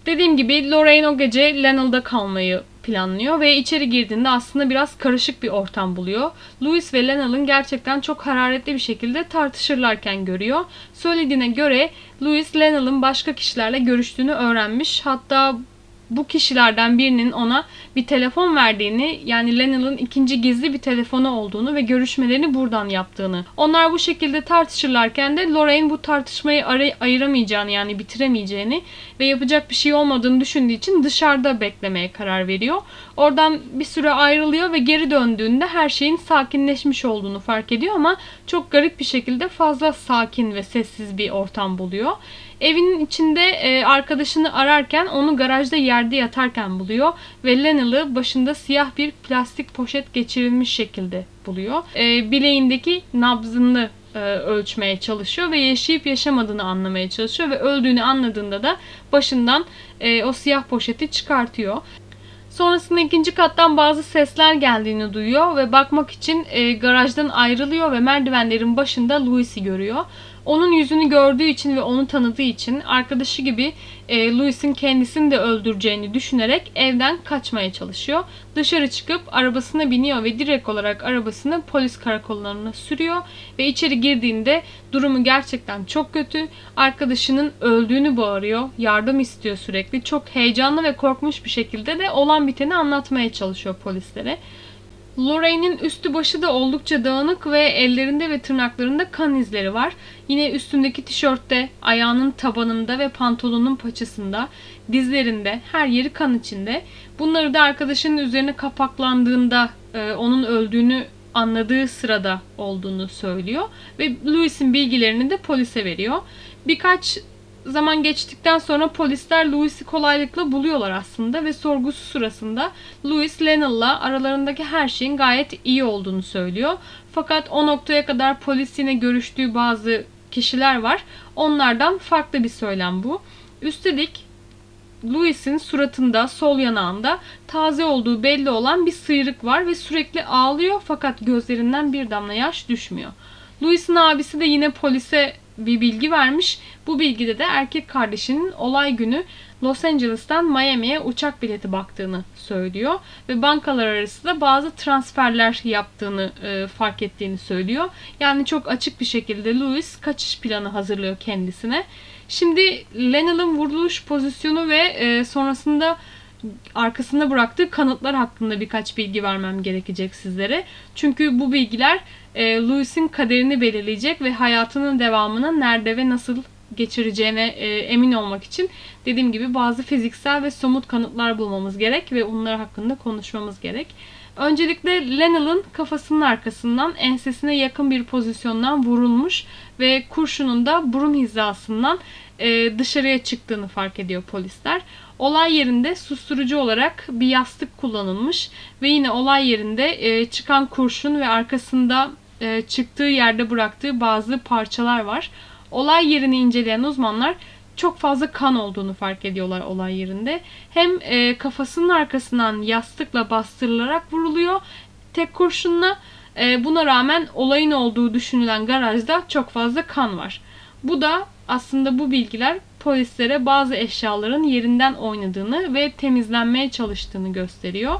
dediğim gibi Lorraine o gece LaNell'da kalmayı planlıyor ve içeri girdiğinde aslında biraz karışık bir ortam buluyor. Louis ve LaNell'ın gerçekten çok hararetli bir şekilde tartışırlarken görüyor. Söylediğine göre Louis, LaNell'ın başka kişilerle görüştüğünü öğrenmiş. Hatta bu kişilerden birinin ona bir telefon verdiğini, yani LaNell'ın ikinci gizli bir telefonu olduğunu ve görüşmelerini buradan yaptığını. Onlar bu şekilde tartışırlarken de Lorraine bu tartışmayı ay- ayıramayacağını, yani bitiremeyeceğini ve yapacak bir şey olmadığını düşündüğü için dışarıda beklemeye karar veriyor. Oradan bir süre ayrılıyor ve geri döndüğünde her şeyin sakinleşmiş olduğunu fark ediyor, ama çok garip bir şekilde fazla sakin ve sessiz bir ortam buluyor. Evinin içinde arkadaşını ararken onu garajda yerde yatarken buluyor ve LaNell'ı başında siyah bir plastik poşet geçirilmiş şekilde buluyor. Bileğindeki nabzını ölçmeye çalışıyor ve yaşayıp yaşamadığını anlamaya çalışıyor ve öldüğünü anladığında da başından o siyah poşeti çıkartıyor. Sonrasında ikinci kattan bazı sesler geldiğini duyuyor ve bakmak için garajdan ayrılıyor ve merdivenlerin başında Louis'i görüyor. Onun yüzünü gördüğü için ve onu tanıdığı için arkadaşı gibi e, Louis'in kendisini de öldüreceğini düşünerek evden kaçmaya çalışıyor. Dışarı çıkıp arabasına biniyor ve direkt olarak arabasını polis karakollarına sürüyor ve içeri girdiğinde durumu gerçekten çok kötü. Arkadaşının öldüğünü bağırıyor, yardım istiyor sürekli. Çok heyecanlı ve korkmuş bir şekilde de olan biteni anlatmaya çalışıyor polislere. Lorraine'in üstü başı da oldukça dağınık ve ellerinde ve tırnaklarında kan izleri var. Yine üstündeki tişörtte, ayağının tabanında ve pantolonun paçasında, dizlerinde, her yeri kan içinde. Bunları da arkadaşının üzerine kapaklandığında, e, onun öldüğünü anladığı sırada olduğunu söylüyor. Ve Louis'in bilgilerini de polise veriyor. Birkaç zaman geçtikten sonra polisler Louis'i kolaylıkla buluyorlar aslında ve sorgusu sırasında Louis, LaNell'la aralarındaki her şeyin gayet iyi olduğunu söylüyor. Fakat o noktaya kadar polis yine görüştüğü bazı kişiler var. Onlardan farklı bir söylem bu. Üstelik Louis'in suratında, sol yanağında taze olduğu belli olan bir sıyrık var ve sürekli ağlıyor, fakat gözlerinden bir damla yaş düşmüyor. Louis'in abisi de yine polise bir bilgi vermiş. Bu bilgide de erkek kardeşinin olay günü Los Angeles'tan Miami'ye uçak bileti baktığını söylüyor ve bankalar arası da bazı transferler yaptığını e, fark ettiğini söylüyor. Yani çok açık bir şekilde Louis kaçış planı hazırlıyor kendisine. Şimdi LaNell'ın vuruluş pozisyonu ve e, sonrasında arkasında bıraktığı kanıtlar hakkında birkaç bilgi vermem gerekecek sizlere. Çünkü bu bilgiler e, Louis'in kaderini belirleyecek ve hayatının devamını nerede ve nasıl geçireceğine e, emin olmak için dediğim gibi bazı fiziksel ve somut kanıtlar bulmamız gerek ve onlar hakkında konuşmamız gerek. Öncelikle LaNell'ın kafasının arkasından ensesine yakın bir pozisyondan vurulmuş ve kurşunun da burun hizasından e, dışarıya çıktığını fark ediyor polisler. Olay yerinde susturucu olarak bir yastık kullanılmış ve yine olay yerinde e, çıkan kurşun ve arkasında e, çıktığı yerde bıraktığı bazı parçalar var. Olay yerini inceleyen uzmanlar çok fazla kan olduğunu fark ediyorlar olay yerinde. Hem e, kafasının arkasından yastıkla bastırılarak vuruluyor tek kurşunla. E, buna rağmen olayın olduğu düşünülen garajda çok fazla kan var. Bu da aslında bu bilgiler polislere bazı eşyaların yerinden oynadığını ve temizlenmeye çalıştığını gösteriyor.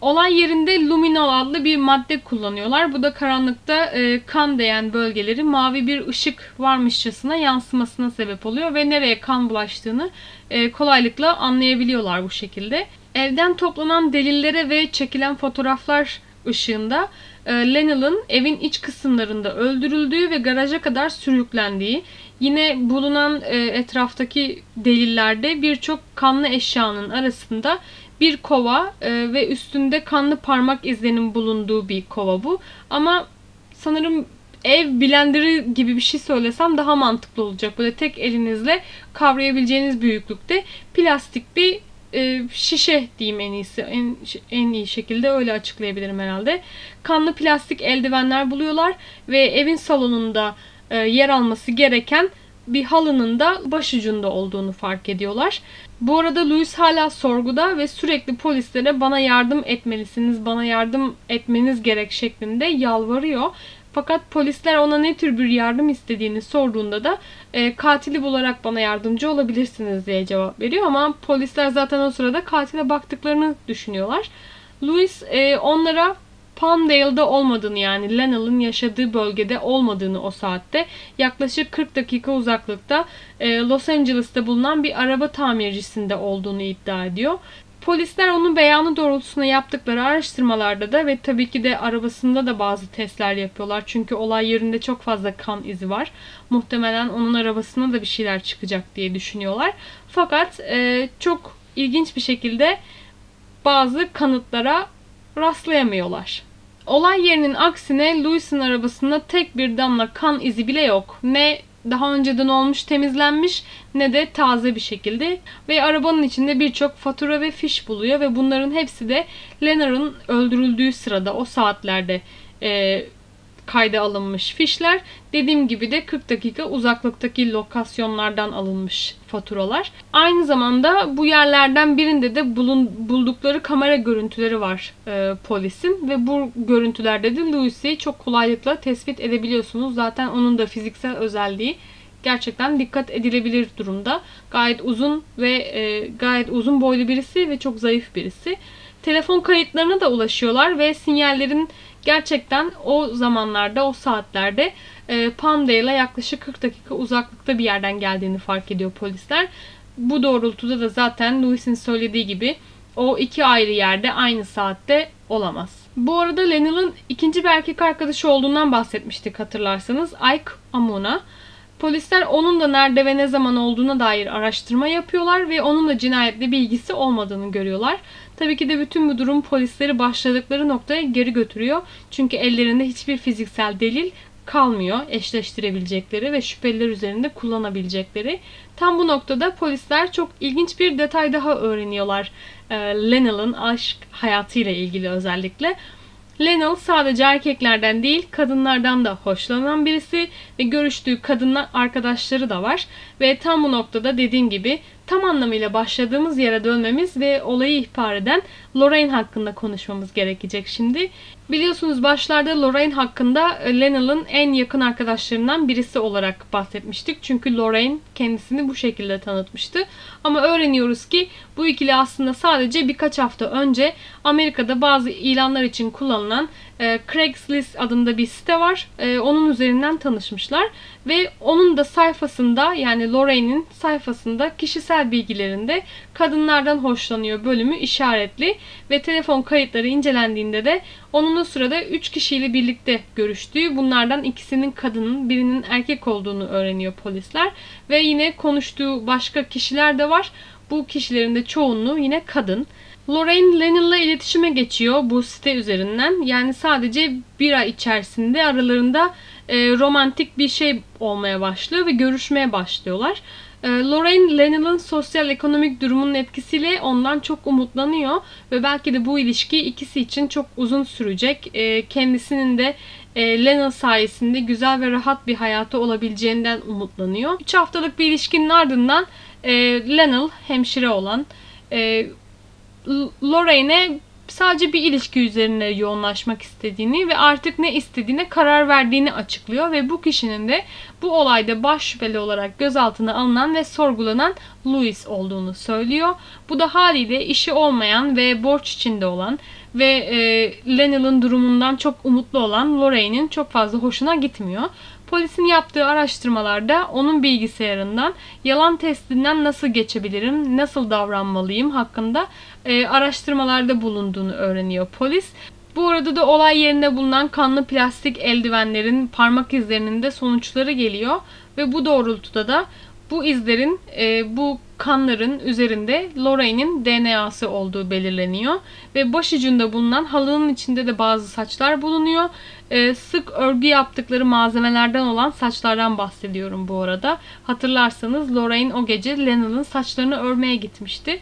Olay yerinde luminol adlı bir madde kullanıyorlar. Bu da karanlıkta e, kan değen bölgeleri mavi bir ışık varmışçasına yansımasına sebep oluyor ve nereye kan bulaştığını e, kolaylıkla anlayabiliyorlar bu şekilde. Evden toplanan delillere ve çekilen fotoğraflar ışığında e, LaNell'ın evin iç kısımlarında öldürüldüğü ve garaja kadar sürüklendiği, yine bulunan e, etraftaki delillerde birçok kanlı eşyanın arasında bir kova e, ve üstünde kanlı parmak izlerinin bulunduğu bir kova bu. Ama sanırım ev blenderı gibi bir şey söylesem daha mantıklı olacak. Böyle tek elinizle kavrayabileceğiniz büyüklükte plastik bir e, şişe diyeyim en iyisi. En, en iyi şekilde öyle açıklayabilirim herhalde. Kanlı plastik eldivenler buluyorlar ve evin salonunda e, yer alması gereken bir halının da başucunda olduğunu fark ediyorlar. Bu arada Louis hala sorguda ve sürekli polislere bana yardım etmelisiniz, bana yardım etmeniz gerek şeklinde yalvarıyor. Fakat polisler ona ne tür bir yardım istediğini sorduğunda da e, katili bularak bana yardımcı olabilirsiniz diye cevap veriyor. Ama polisler zaten o sırada katile baktıklarını düşünüyorlar. Louis e, onlara Palmdale'da olmadığını, yani LaNell'ın yaşadığı bölgede olmadığını o saatte, yaklaşık kırk dakika uzaklıkta Los Angeles'ta bulunan bir araba tamircisinde olduğunu iddia ediyor. Polisler onun beyanı doğrultusunda yaptıkları araştırmalarda da ve tabii ki de arabasında da bazı testler yapıyorlar. Çünkü olay yerinde çok fazla kan izi var. Muhtemelen onun arabasına da bir şeyler çıkacak diye düşünüyorlar. Fakat çok ilginç bir şekilde bazı kanıtlara rastlayamıyorlar. Olay yerinin aksine Louis'in arabasında tek bir damla kan izi bile yok. Ne daha önceden olmuş, temizlenmiş, ne de taze bir şekilde. Ve arabanın içinde birçok fatura ve fiş buluyor ve bunların hepsi de LaNell'ın öldürüldüğü sırada, o saatlerde e, kayda alınmış fişler. Dediğim gibi de kırk dakika uzaklıktaki lokasyonlardan alınmış faturalar. Aynı zamanda bu yerlerden birinde de bulun, buldukları kamera görüntüleri var e, polisin ve bu görüntülerde de Louis'i çok kolaylıkla tespit edebiliyorsunuz. Zaten onun da fiziksel özelliği gerçekten dikkat edilebilir durumda. Gayet uzun ve e, gayet uzun boylu birisi ve çok zayıf birisi. Telefon kayıtlarına da ulaşıyorlar ve sinyallerin gerçekten o zamanlarda, o saatlerde e, Palmdale'a yaklaşık kırk dakika uzaklıkta bir yerden geldiğini fark ediyor polisler. Bu doğrultuda da zaten Louis'in söylediği gibi o iki ayrı yerde aynı saatte olamaz. Bu arada LaNell'ın ikinci bir erkek arkadaşı olduğundan bahsetmiştik hatırlarsanız, Ike Amuno. Polisler onun da nerede ve ne zaman olduğuna dair araştırma yapıyorlar ve onun da cinayetle bir ilgisi olmadığını görüyorlar. Tabii ki de bütün bu durum polisleri başladıkları noktaya geri götürüyor. Çünkü ellerinde hiçbir fiziksel delil kalmıyor eşleştirebilecekleri ve şüpheliler üzerinde kullanabilecekleri. Tam bu noktada polisler çok ilginç bir detay daha öğreniyorlar. E, LaNell'ın aşk hayatıyla ilgili özellikle. LaNell sadece erkeklerden değil, kadınlardan da hoşlanan birisi ve görüştüğü kadınlar arkadaşları da var. Ve tam bu noktada dediğim gibi tam anlamıyla başladığımız yere dönmemiz ve olayı ihbar eden Lorraine hakkında konuşmamız gerekecek şimdi. Biliyorsunuz başlarda Lorraine hakkında LaNell'ın en yakın arkadaşlarından birisi olarak bahsetmiştik. Çünkü Lorraine kendisini bu şekilde tanıtmıştı. Ama öğreniyoruz ki bu ikili aslında sadece birkaç hafta önce Amerika'da bazı ilanlar için kullanılan Craig's List adında bir site var. Onun üzerinden tanışmışlar ve onun da sayfasında, yani Lorraine'in sayfasında kişisel bilgilerinde kadınlardan hoşlanıyor bölümü işaretli ve telefon kayıtları incelendiğinde de onun o sırada üç kişiyle birlikte görüştüğü, bunlardan ikisinin kadının, birinin erkek olduğunu öğreniyor polisler ve yine konuştuğu başka kişiler de var. Bu kişilerin de çoğunluğu yine kadın. Lorraine LaNell'la iletişime geçiyor bu site üzerinden. Yani sadece bir ay içerisinde aralarında e, romantik bir şey olmaya başlıyor ve görüşmeye başlıyorlar. E, Lorraine LaNell'ın sosyal ekonomik durumunun etkisiyle ondan çok umutlanıyor ve belki de bu ilişki ikisi için çok uzun sürecek. E, kendisinin de E, LaNell sayesinde güzel ve rahat bir hayatı olabileceğinden umutlanıyor. üç haftalık bir ilişkinin ardından e, LaNell hemşire olan e, Lorraine'e sadece bir ilişki üzerine yoğunlaşmak istediğini ve artık ne istediğine karar verdiğini açıklıyor ve bu kişinin de bu olayda baş şüpheli olarak gözaltına alınan ve sorgulanan Louis olduğunu söylüyor. Bu da haliyle işi olmayan ve borç içinde olan ve e, LaNell'ın durumundan çok umutlu olan Lorraine'in çok fazla hoşuna gitmiyor. Polisin yaptığı araştırmalarda onun bilgisayarından yalan testinden nasıl geçebilirim, nasıl davranmalıyım hakkında e, araştırmalarda bulunduğunu öğreniyor polis. Bu arada da olay yerinde bulunan kanlı plastik eldivenlerin parmak izlerinin de sonuçları geliyor ve bu doğrultuda da bu izlerin, e, bu kanların üzerinde Lorraine'in D N A'sı olduğu belirleniyor. Ve başucunda bulunan halının içinde de bazı saçlar bulunuyor. E, sık örgü yaptıkları malzemelerden olan saçlardan bahsediyorum bu arada. Hatırlarsanız Lorraine o gece LaNell'ın saçlarını örmeye gitmişti.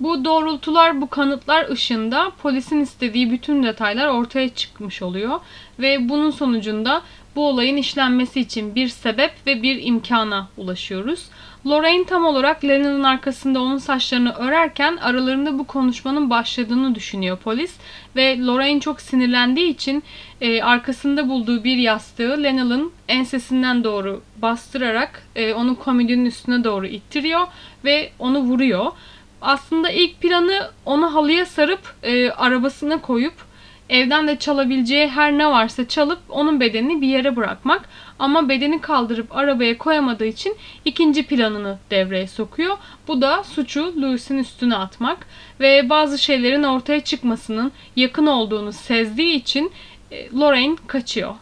Bu doğrultular, bu kanıtlar ışığında polisin istediği bütün detaylar ortaya çıkmış oluyor. Ve bunun sonucunda bu olayın işlenmesi için bir sebep ve bir imkana ulaşıyoruz. Lorraine tam olarak LaNell'ın arkasında onun saçlarını örerken aralarında bu konuşmanın başladığını düşünüyor polis. Ve Lorraine çok sinirlendiği için e, arkasında bulduğu bir yastığı LaNell'ın ensesinden doğru bastırarak e, onu komodinin üstüne doğru ittiriyor ve onu vuruyor. Aslında ilk planı onu halıya sarıp e, arabasına koyup evden de çalabileceği her ne varsa çalıp onun bedenini bir yere bırakmak. Ama bedeni kaldırıp arabaya koyamadığı için ikinci planını devreye sokuyor. Bu da suçu Louis'in üstüne atmak ve bazı şeylerin ortaya çıkmasının yakın olduğunu sezdiği için Lorraine kaçıyor.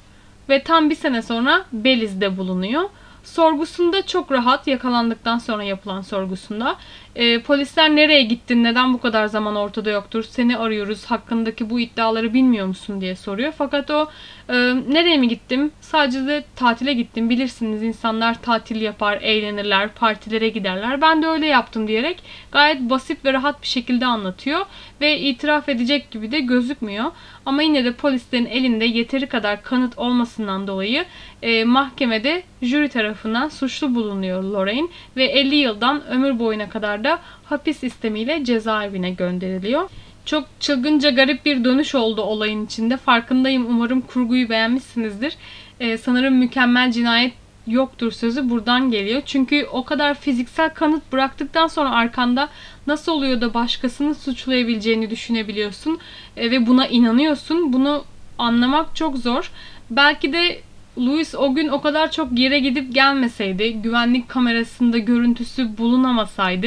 Ve tam bir sene sonra Belize'de bulunuyor. Sorgusunda çok rahat, yakalandıktan sonra yapılan sorgusunda e, polisler nereye gittin, neden bu kadar zaman ortada yoktur, seni arıyoruz, hakkındaki bu iddiaları bilmiyor musun diye soruyor. Fakat o e, nereye mi gittim, sadece de tatile gittim, bilirsiniz insanlar tatil yapar, eğlenirler, partilere giderler, ben de öyle yaptım diyerek gayet basit ve rahat bir şekilde anlatıyor ve itiraf edecek gibi de gözükmüyor. Ama yine de polislerin elinde yeteri kadar kanıt olmasından dolayı e, mahkemede jüri tarafından suçlu bulunuyor Lorraine ve elli yıldan ömür boyuna kadar da hapis istemiyle cezaevine gönderiliyor. Çok çılgınca garip bir dönüş oldu olayın içinde. Farkındayım. Umarım kurguyu beğenmişsinizdir. Ee, sanırım mükemmel cinayet yoktur sözü buradan geliyor. Çünkü o kadar fiziksel kanıt bıraktıktan sonra arkanda nasıl oluyor da başkasını suçlayabileceğini düşünebiliyorsun e, ve buna inanıyorsun. Bunu anlamak çok zor. Belki de Louis o gün o kadar çok yere gidip gelmeseydi, güvenlik kamerasında görüntüsü bulunamasaydı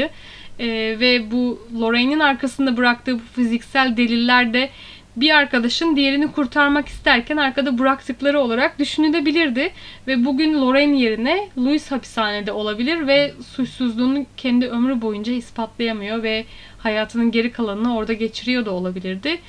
e, ve bu Lorraine'in arkasında bıraktığı bu fiziksel deliller de bir arkadaşın diğerini kurtarmak isterken arkada bıraktıkları olarak düşünülebilirdi. Ve bugün Lorraine yerine Louis hapishanede olabilir ve suçsuzluğunu kendi ömrü boyunca ispatlayamıyor ve hayatının geri kalanını orada geçiriyor da olabilirdi.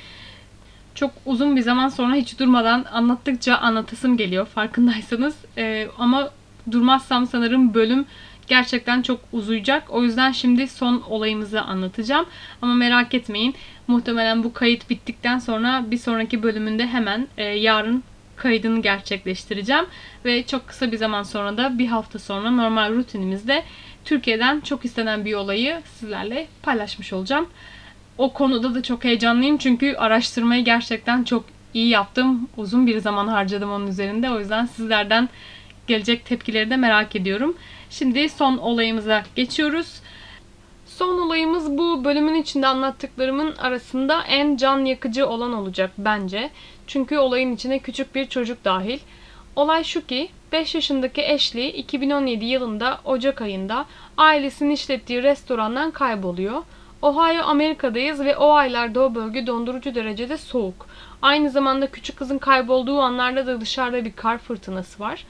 Çok uzun bir zaman sonra hiç durmadan anlattıkça anlatasım geliyor farkındaysanız. Ee, ama durmazsam sanırım bölüm gerçekten çok uzayacak. O yüzden şimdi son olayımızı anlatacağım. Ama merak etmeyin, muhtemelen bu kayıt bittikten sonra bir sonraki bölümünde hemen e, yarın kaydını gerçekleştireceğim. Ve çok kısa bir zaman sonra da bir hafta sonra normal rutinimizde Türkiye'den çok istenen bir olayı sizlerle paylaşmış olacağım. O konuda da çok heyecanlıyım çünkü araştırmayı gerçekten çok iyi yaptım. Uzun bir zaman harcadım onun üzerinde. O yüzden sizlerden gelecek tepkileri de merak ediyorum. Şimdi son olayımıza geçiyoruz. Son olayımız bu bölümün içinde anlattıklarımın arasında en can yakıcı olan olacak bence. Çünkü olayın içine küçük bir çocuk dahil. Olay şu ki beş yaşındaki Ashley iki bin on yedi yılında Ocak ayında ailesinin işlettiği restorandan kayboluyor. Ohio, Amerika'dayız ve o aylarda o bölge dondurucu derecede soğuk. Aynı zamanda küçük kızın kaybolduğu anlarda da dışarıda bir kar fırtınası var.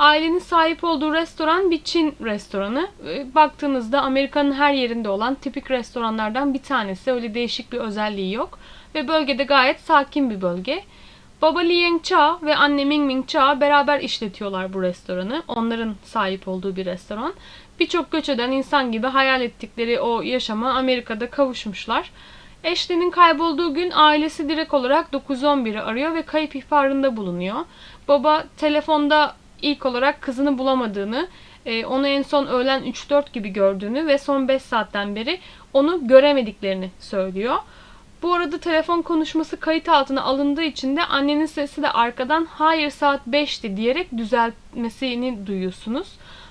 Ailenin sahip olduğu restoran bir Çin restoranı. Baktığınızda Amerika'nın her yerinde olan tipik restoranlardan bir tanesi. Öyle değişik bir özelliği yok. Ve bölgede gayet sakin bir bölge. Baba Li Yang Chao ve anne Ming Ming Chao beraber işletiyorlar bu restoranı. Onların sahip olduğu bir restoran. Birçok göç eden insan gibi hayal ettikleri o yaşama Amerika'da kavuşmuşlar. Ashley'nin kaybolduğu gün ailesi direkt olarak dokuz on biri arıyor ve kayıp ihbarında bulunuyor. Baba telefonda ilk olarak kızını bulamadığını, onu en son öğlen üç dört gibi gördüğünü ve son beş saatten beri onu göremediklerini söylüyor. Bu arada telefon konuşması kayıt altına alındığı için de annenin sesi de arkadan hayır saat beşti diyerek düzeltmesini duyuyorsunuz.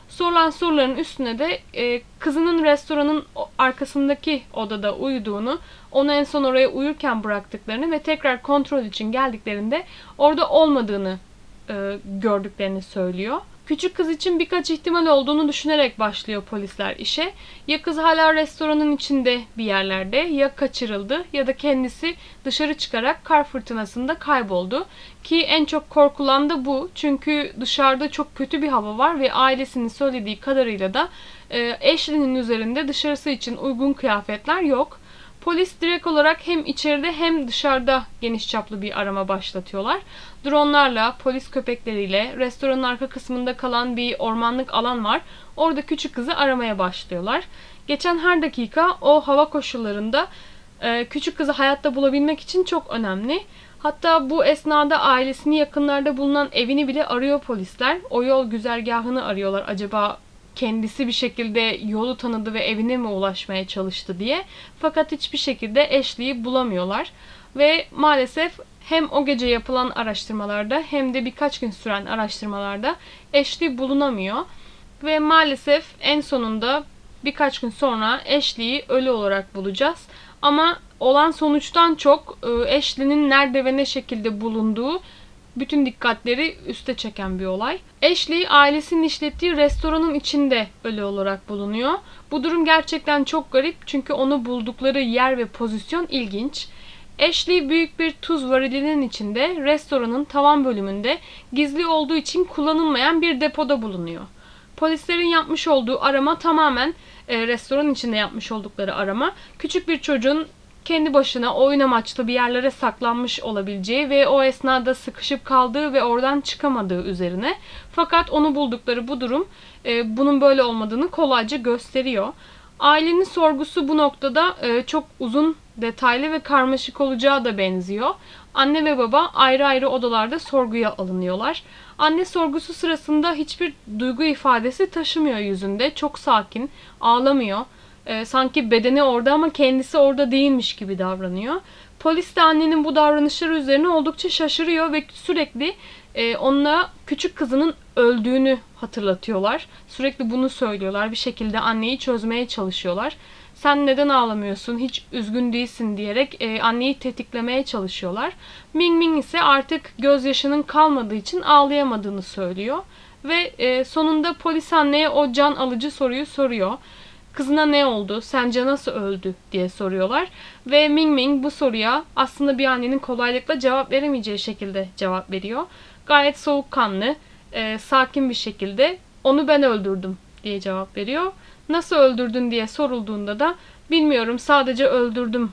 Sorulan soruların üstüne de e, kızının restoranın arkasındaki odada uyuduğunu, onu en son oraya uyurken bıraktıklarını ve tekrar kontrol için geldiklerinde orada olmadığını e, gördüklerini söylüyor. Küçük kız için birkaç ihtimal olduğunu düşünerek başlıyor polisler işe. Ya kız hala restoranın içinde bir yerlerde, ya kaçırıldı ya da kendisi dışarı çıkarak kar fırtınasında kayboldu. Ki en çok korkulan da bu. Çünkü dışarıda çok kötü bir hava var ve ailesinin söylediği kadarıyla da e, Ashley'nin üzerinde dışarısı için uygun kıyafetler yok. Polis direkt olarak hem içeride hem dışarıda geniş çaplı bir arama başlatıyorlar. Dronlarla, polis köpekleriyle restoranın arka kısmında kalan bir ormanlık alan var. Orada küçük kızı aramaya başlıyorlar. Geçen her dakika o hava koşullarında küçük kızı hayatta bulabilmek için çok önemli. Hatta bu esnada ailesini yakınlarda bulunan evini bile arıyor polisler. O yol güzergahını arıyorlar, acaba kendisi bir şekilde yolu tanıdı ve evine mi ulaşmaya çalıştı diye. Fakat hiçbir şekilde Ashley'i bulamıyorlar. Ve maalesef hem o gece yapılan araştırmalarda hem de birkaç gün süren araştırmalarda Ashley bulunamıyor. Ve maalesef en sonunda birkaç gün sonra Ashley'i ölü olarak bulacağız. Ama olan sonuçtan çok Ashley'nin nerede ve ne şekilde bulunduğu bütün dikkatleri üste çeken bir olay. Ashley ailesinin işlettiği restoranın içinde ölü olarak bulunuyor. Bu durum gerçekten çok garip çünkü onu buldukları yer ve pozisyon ilginç. Ashley büyük bir tuz varilinin içinde restoranın tavan bölümünde gizli olduğu için kullanılmayan bir depoda bulunuyor. Polislerin yapmış olduğu arama tamamen e, restoran içinde yapmış oldukları arama. Küçük bir çocuğun kendi başına oyun amaçlı bir yerlere saklanmış olabileceği ve o esnada sıkışıp kaldığı ve oradan çıkamadığı üzerine. Fakat onu buldukları bu durum e, bunun böyle olmadığını kolayca gösteriyor. Ailenin sorgusu bu noktada e, çok uzun, detaylı ve karmaşık olacağı da benziyor. Anne ve baba ayrı ayrı odalarda sorguya alınıyorlar. Anne sorgusu sırasında hiçbir duygu ifadesi taşımıyor yüzünde. Çok sakin, ağlamıyor. Sanki bedeni orada ama kendisi orada değilmiş gibi davranıyor. Polis de annenin bu davranışları üzerine oldukça şaşırıyor ve sürekli onunla küçük kızının öldüğünü hatırlatıyorlar. Sürekli bunu söylüyorlar. Bir şekilde anneyi çözmeye çalışıyorlar. Sen neden ağlamıyorsun, hiç üzgün değilsin diyerek anneyi tetiklemeye çalışıyorlar. Ming Ming ise artık gözyaşının kalmadığı için ağlayamadığını söylüyor. Ve sonunda polis anneye o can alıcı soruyu soruyor. Kızına ne oldu, sence nasıl öldü diye soruyorlar. Ve Ming Ming bu soruya aslında bir annenin kolaylıkla cevap veremeyeceği şekilde cevap veriyor. Gayet soğukkanlı, e, sakin bir şekilde onu ben öldürdüm diye cevap veriyor. Nasıl öldürdün diye sorulduğunda da bilmiyorum, sadece öldürdüm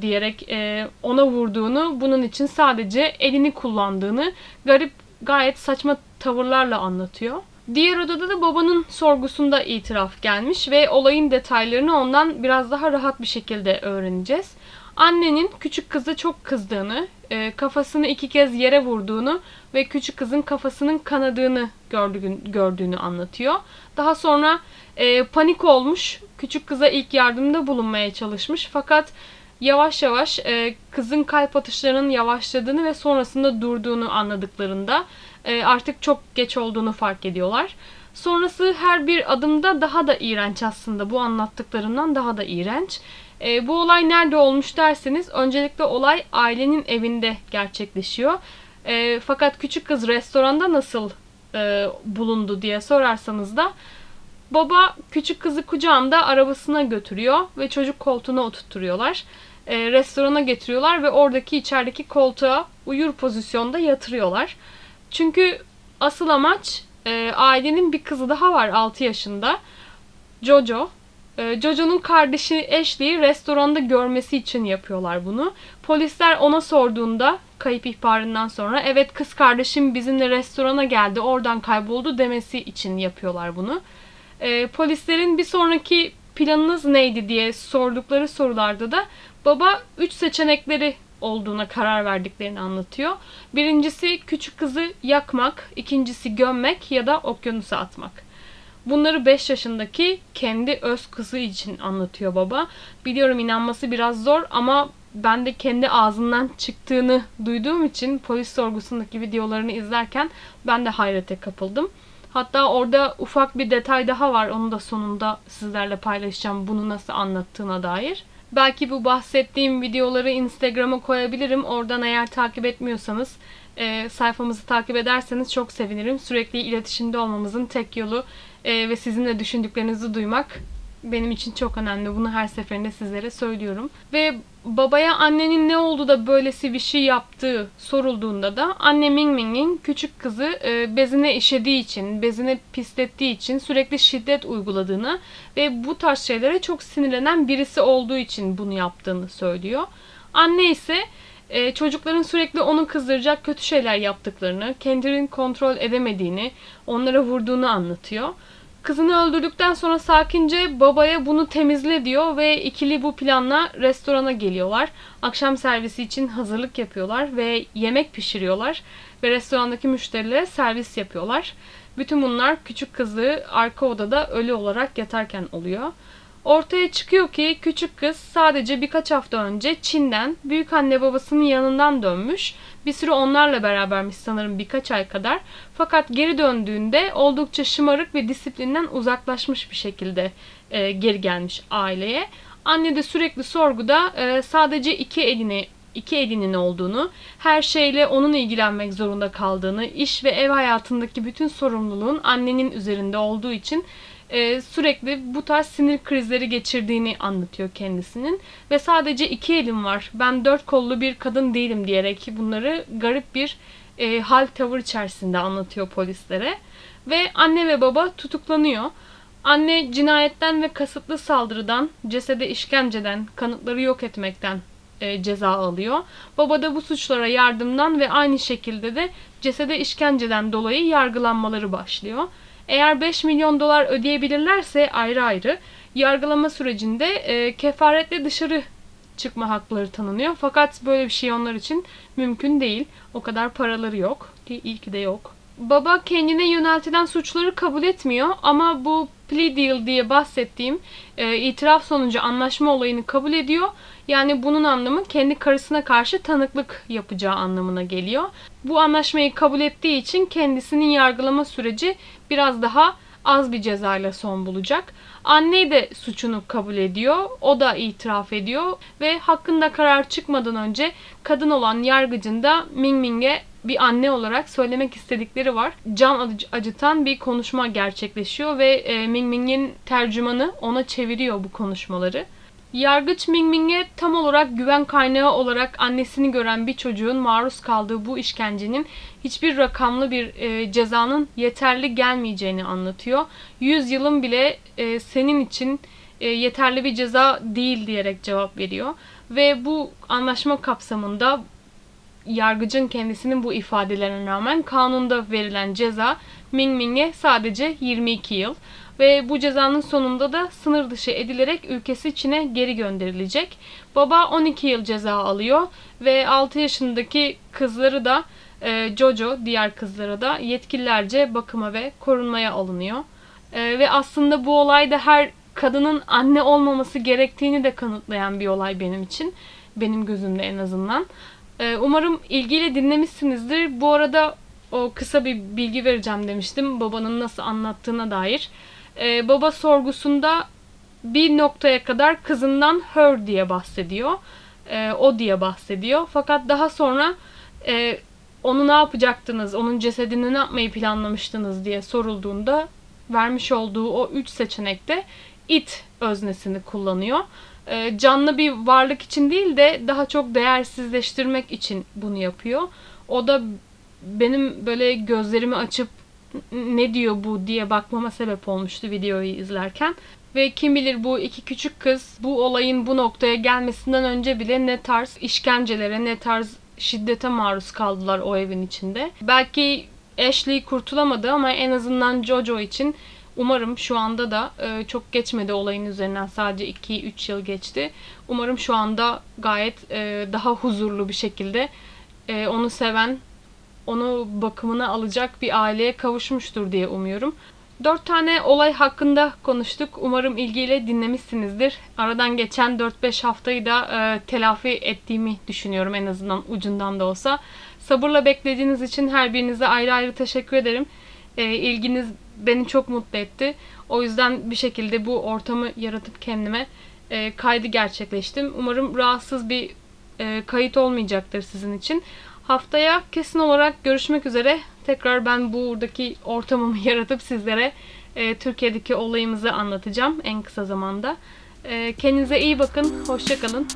diyerek e, ona vurduğunu, bunun için sadece elini kullandığını garip, gayet saçma tavırlarla anlatıyor. Diğer odada da babanın sorgusunda itiraf gelmiş ve olayın detaylarını ondan biraz daha rahat bir şekilde öğreneceğiz. Annenin küçük kızı çok kızdığını, kafasını iki kez yere vurduğunu ve küçük kızın kafasının kanadığını gördüğünü anlatıyor. Daha sonra panik olmuş, küçük kıza ilk yardımda bulunmaya çalışmış fakat yavaş yavaş kızın kalp atışlarının yavaşladığını ve sonrasında durduğunu anladıklarında artık çok geç olduğunu fark ediyorlar. Sonrası her bir adımda daha da iğrenç aslında. Bu anlattıklarından daha da iğrenç. Bu olay nerede olmuş derseniz öncelikle olay ailenin evinde gerçekleşiyor. Fakat küçük kız restoranda nasıl bulundu diye sorarsanız da baba küçük kızı kucağında arabasına götürüyor ve çocuk koltuğuna oturtuyorlar. Restorana getiriyorlar ve oradaki içerideki koltuğa uyur pozisyonda yatırıyorlar. Çünkü asıl amaç E, ailenin bir kızı daha var altı yaşında. Jojo. E, Jojo'nun kardeşi Ashley'i restoranda görmesi için yapıyorlar bunu. Polisler ona sorduğunda kayıp ihbarından sonra evet kız kardeşim bizimle restorana geldi oradan kayboldu demesi için yapıyorlar bunu. E, polislerin bir sonraki planınız neydi diye sordukları sorularda da baba üç seçenekleri olduğuna karar verdiklerini anlatıyor. Birincisi küçük kızı yakmak, ikincisi gömmek ya da okyanusa atmak. Bunları beş yaşındaki kendi öz kızı için anlatıyor baba. Biliyorum inanması biraz zor ama ben de kendi ağzından çıktığını duyduğum için polis sorgusundaki videolarını izlerken ben de hayrete kapıldım. Hatta orada ufak bir detay daha var. Onu da sonunda sizlerle paylaşacağım bunu nasıl anlattığına dair. Belki bu bahsettiğim videoları Instagram'a koyabilirim. Oradan eğer takip etmiyorsanız e, sayfamızı takip ederseniz çok sevinirim. Sürekli iletişimde olmamızın tek yolu e, ve sizin de düşündüklerinizi duymak benim için çok önemli. Bunu her seferinde sizlere söylüyorum. Ve babaya annenin ne oldu da böylesi bir şey yaptığı sorulduğunda da anne Ming Ming'in küçük kızı bezine işediği için, bezine pislettiği için sürekli şiddet uyguladığını ve bu tarz şeylere çok sinirlenen birisi olduğu için bunu yaptığını söylüyor. Anne ise çocukların sürekli onu kızdıracak kötü şeyler yaptıklarını, kendini kontrol edemediğini, onlara vurduğunu anlatıyor. Kızını öldürdükten sonra sakince babaya bunu temizle diyor ve ikili bu planla restorana geliyorlar. Akşam servisi için hazırlık yapıyorlar ve yemek pişiriyorlar ve restorandaki müşterilere servis yapıyorlar. Bütün bunlar küçük kızı arka odada ölü olarak yatarken oluyor. Ortaya çıkıyor ki küçük kız sadece birkaç hafta önce Çin'den büyük anne babasının yanından dönmüş. Bir süre onlarla berabermiş sanırım birkaç ay kadar. Fakat geri döndüğünde oldukça şımarık ve disiplinden uzaklaşmış bir şekilde e, geri gelmiş aileye. Anne de sürekli sorguda e, sadece iki elini iki elinin olduğunu, her şeyle onun ilgilenmek zorunda kaldığını, iş ve ev hayatındaki bütün sorumluluğun annenin üzerinde olduğu için Ee, sürekli bu tarz sinir krizleri geçirdiğini anlatıyor kendisinin. Ve sadece iki elim var, ben dört kollu bir kadın değilim diyerek bunları garip bir e, hal tavır içerisinde anlatıyor polislere. Ve anne ve baba tutuklanıyor. Anne cinayetten ve kasıtlı saldırıdan, cesede işkenceden, kanıtları yok etmekten e, ceza alıyor. Baba da bu suçlara yardımdan ve aynı şekilde de cesede işkenceden dolayı yargılanmaları başlıyor. Eğer beş milyon dolar ödeyebilirlerse ayrı ayrı yargılama sürecinde e, kefaretle dışarı çıkma hakları tanınıyor. Fakat böyle bir şey onlar için mümkün değil. O kadar paraları yok ki iyi ki de yok. Baba kendine yöneltilen suçları kabul etmiyor ama bu plea deal diye bahsettiğim e, itiraf sonucu anlaşma olayını kabul ediyor. Yani bunun anlamı kendi karısına karşı tanıklık yapacağı anlamına geliyor. Bu anlaşmayı kabul ettiği için kendisinin yargılama süreci biraz daha az bir cezayla son bulacak. Anne de suçunu kabul ediyor. O da itiraf ediyor ve hakkında karar çıkmadan önce kadın olan yargıcın da Ming Ming'e bir anne olarak söylemek istedikleri var. Can acıtan bir konuşma gerçekleşiyor ve Ming Ming'in tercümanı ona çeviriyor bu konuşmaları. Yargıç Ming Ming'e tam olarak güven kaynağı olarak annesini gören bir çocuğun maruz kaldığı bu işkencenin hiçbir rakamlı bir e, cezanın yeterli gelmeyeceğini anlatıyor. yüz yılın bile e, senin için e, yeterli bir ceza değil diyerek cevap veriyor. Ve bu anlaşma kapsamında yargıcın kendisinin bu ifadelerine rağmen kanunda verilen ceza Ming Ming'e sadece yirmi iki yıl. Ve bu cezanın sonunda da sınır dışı edilerek ülkesi Çin'e geri gönderilecek. Baba on iki yıl ceza alıyor ve altı yaşındaki kızları da e, Jojo diğer kızlara da yetkililerce bakıma ve korunmaya alınıyor. E, ve aslında bu olay da her kadının anne olmaması gerektiğini de kanıtlayan bir olay benim için. Benim gözümde en azından. E, umarım ilgiyle dinlemişsinizdir. Bu arada o kısa bir bilgi vereceğim demiştim babanın nasıl anlattığına dair. Ee, baba sorgusunda bir noktaya kadar kızından her diye bahsediyor. Ee, o diye bahsediyor. Fakat daha sonra e, onu ne yapacaktınız, onun cesedini ne yapmayı planlamıştınız diye sorulduğunda vermiş olduğu o üç seçenekte it öznesini kullanıyor. Ee, canlı bir varlık için değil de daha çok değersizleştirmek için bunu yapıyor. O da benim böyle gözlerimi açıp ne diyor bu diye bakmama sebep olmuştu videoyu izlerken. Ve kim bilir bu iki küçük kız bu olayın bu noktaya gelmesinden önce bile ne tarz işkencelere, ne tarz şiddete maruz kaldılar o evin içinde. Belki Ashley kurtulamadı ama en azından Jojo için umarım şu anda da çok geçmedi olayın üzerinden. Sadece iki üç yıl geçti. Umarım şu anda gayet daha huzurlu bir şekilde onu seven, onu bakımına alacak bir aileye kavuşmuştur diye umuyorum. Dört tane olay hakkında konuştuk. Umarım ilgiyle dinlemişsinizdir. Aradan geçen dört beş haftayı da e, telafi ettiğimi düşünüyorum, en azından ucundan da olsa. Sabırla beklediğiniz için her birinize ayrı ayrı teşekkür ederim. E, ilginiz beni çok mutlu etti. O yüzden bir şekilde bu ortamı yaratıp kendime e, kaydı gerçekleştim. Umarım rahatsız bir e, kayıt olmayacaktır sizin için. Haftaya kesin olarak görüşmek üzere. Tekrar ben buradaki ortamımı yaratıp sizlere e, Türkiye'deki olayımızı anlatacağım en kısa zamanda. E, kendinize iyi bakın, hoşça kalın.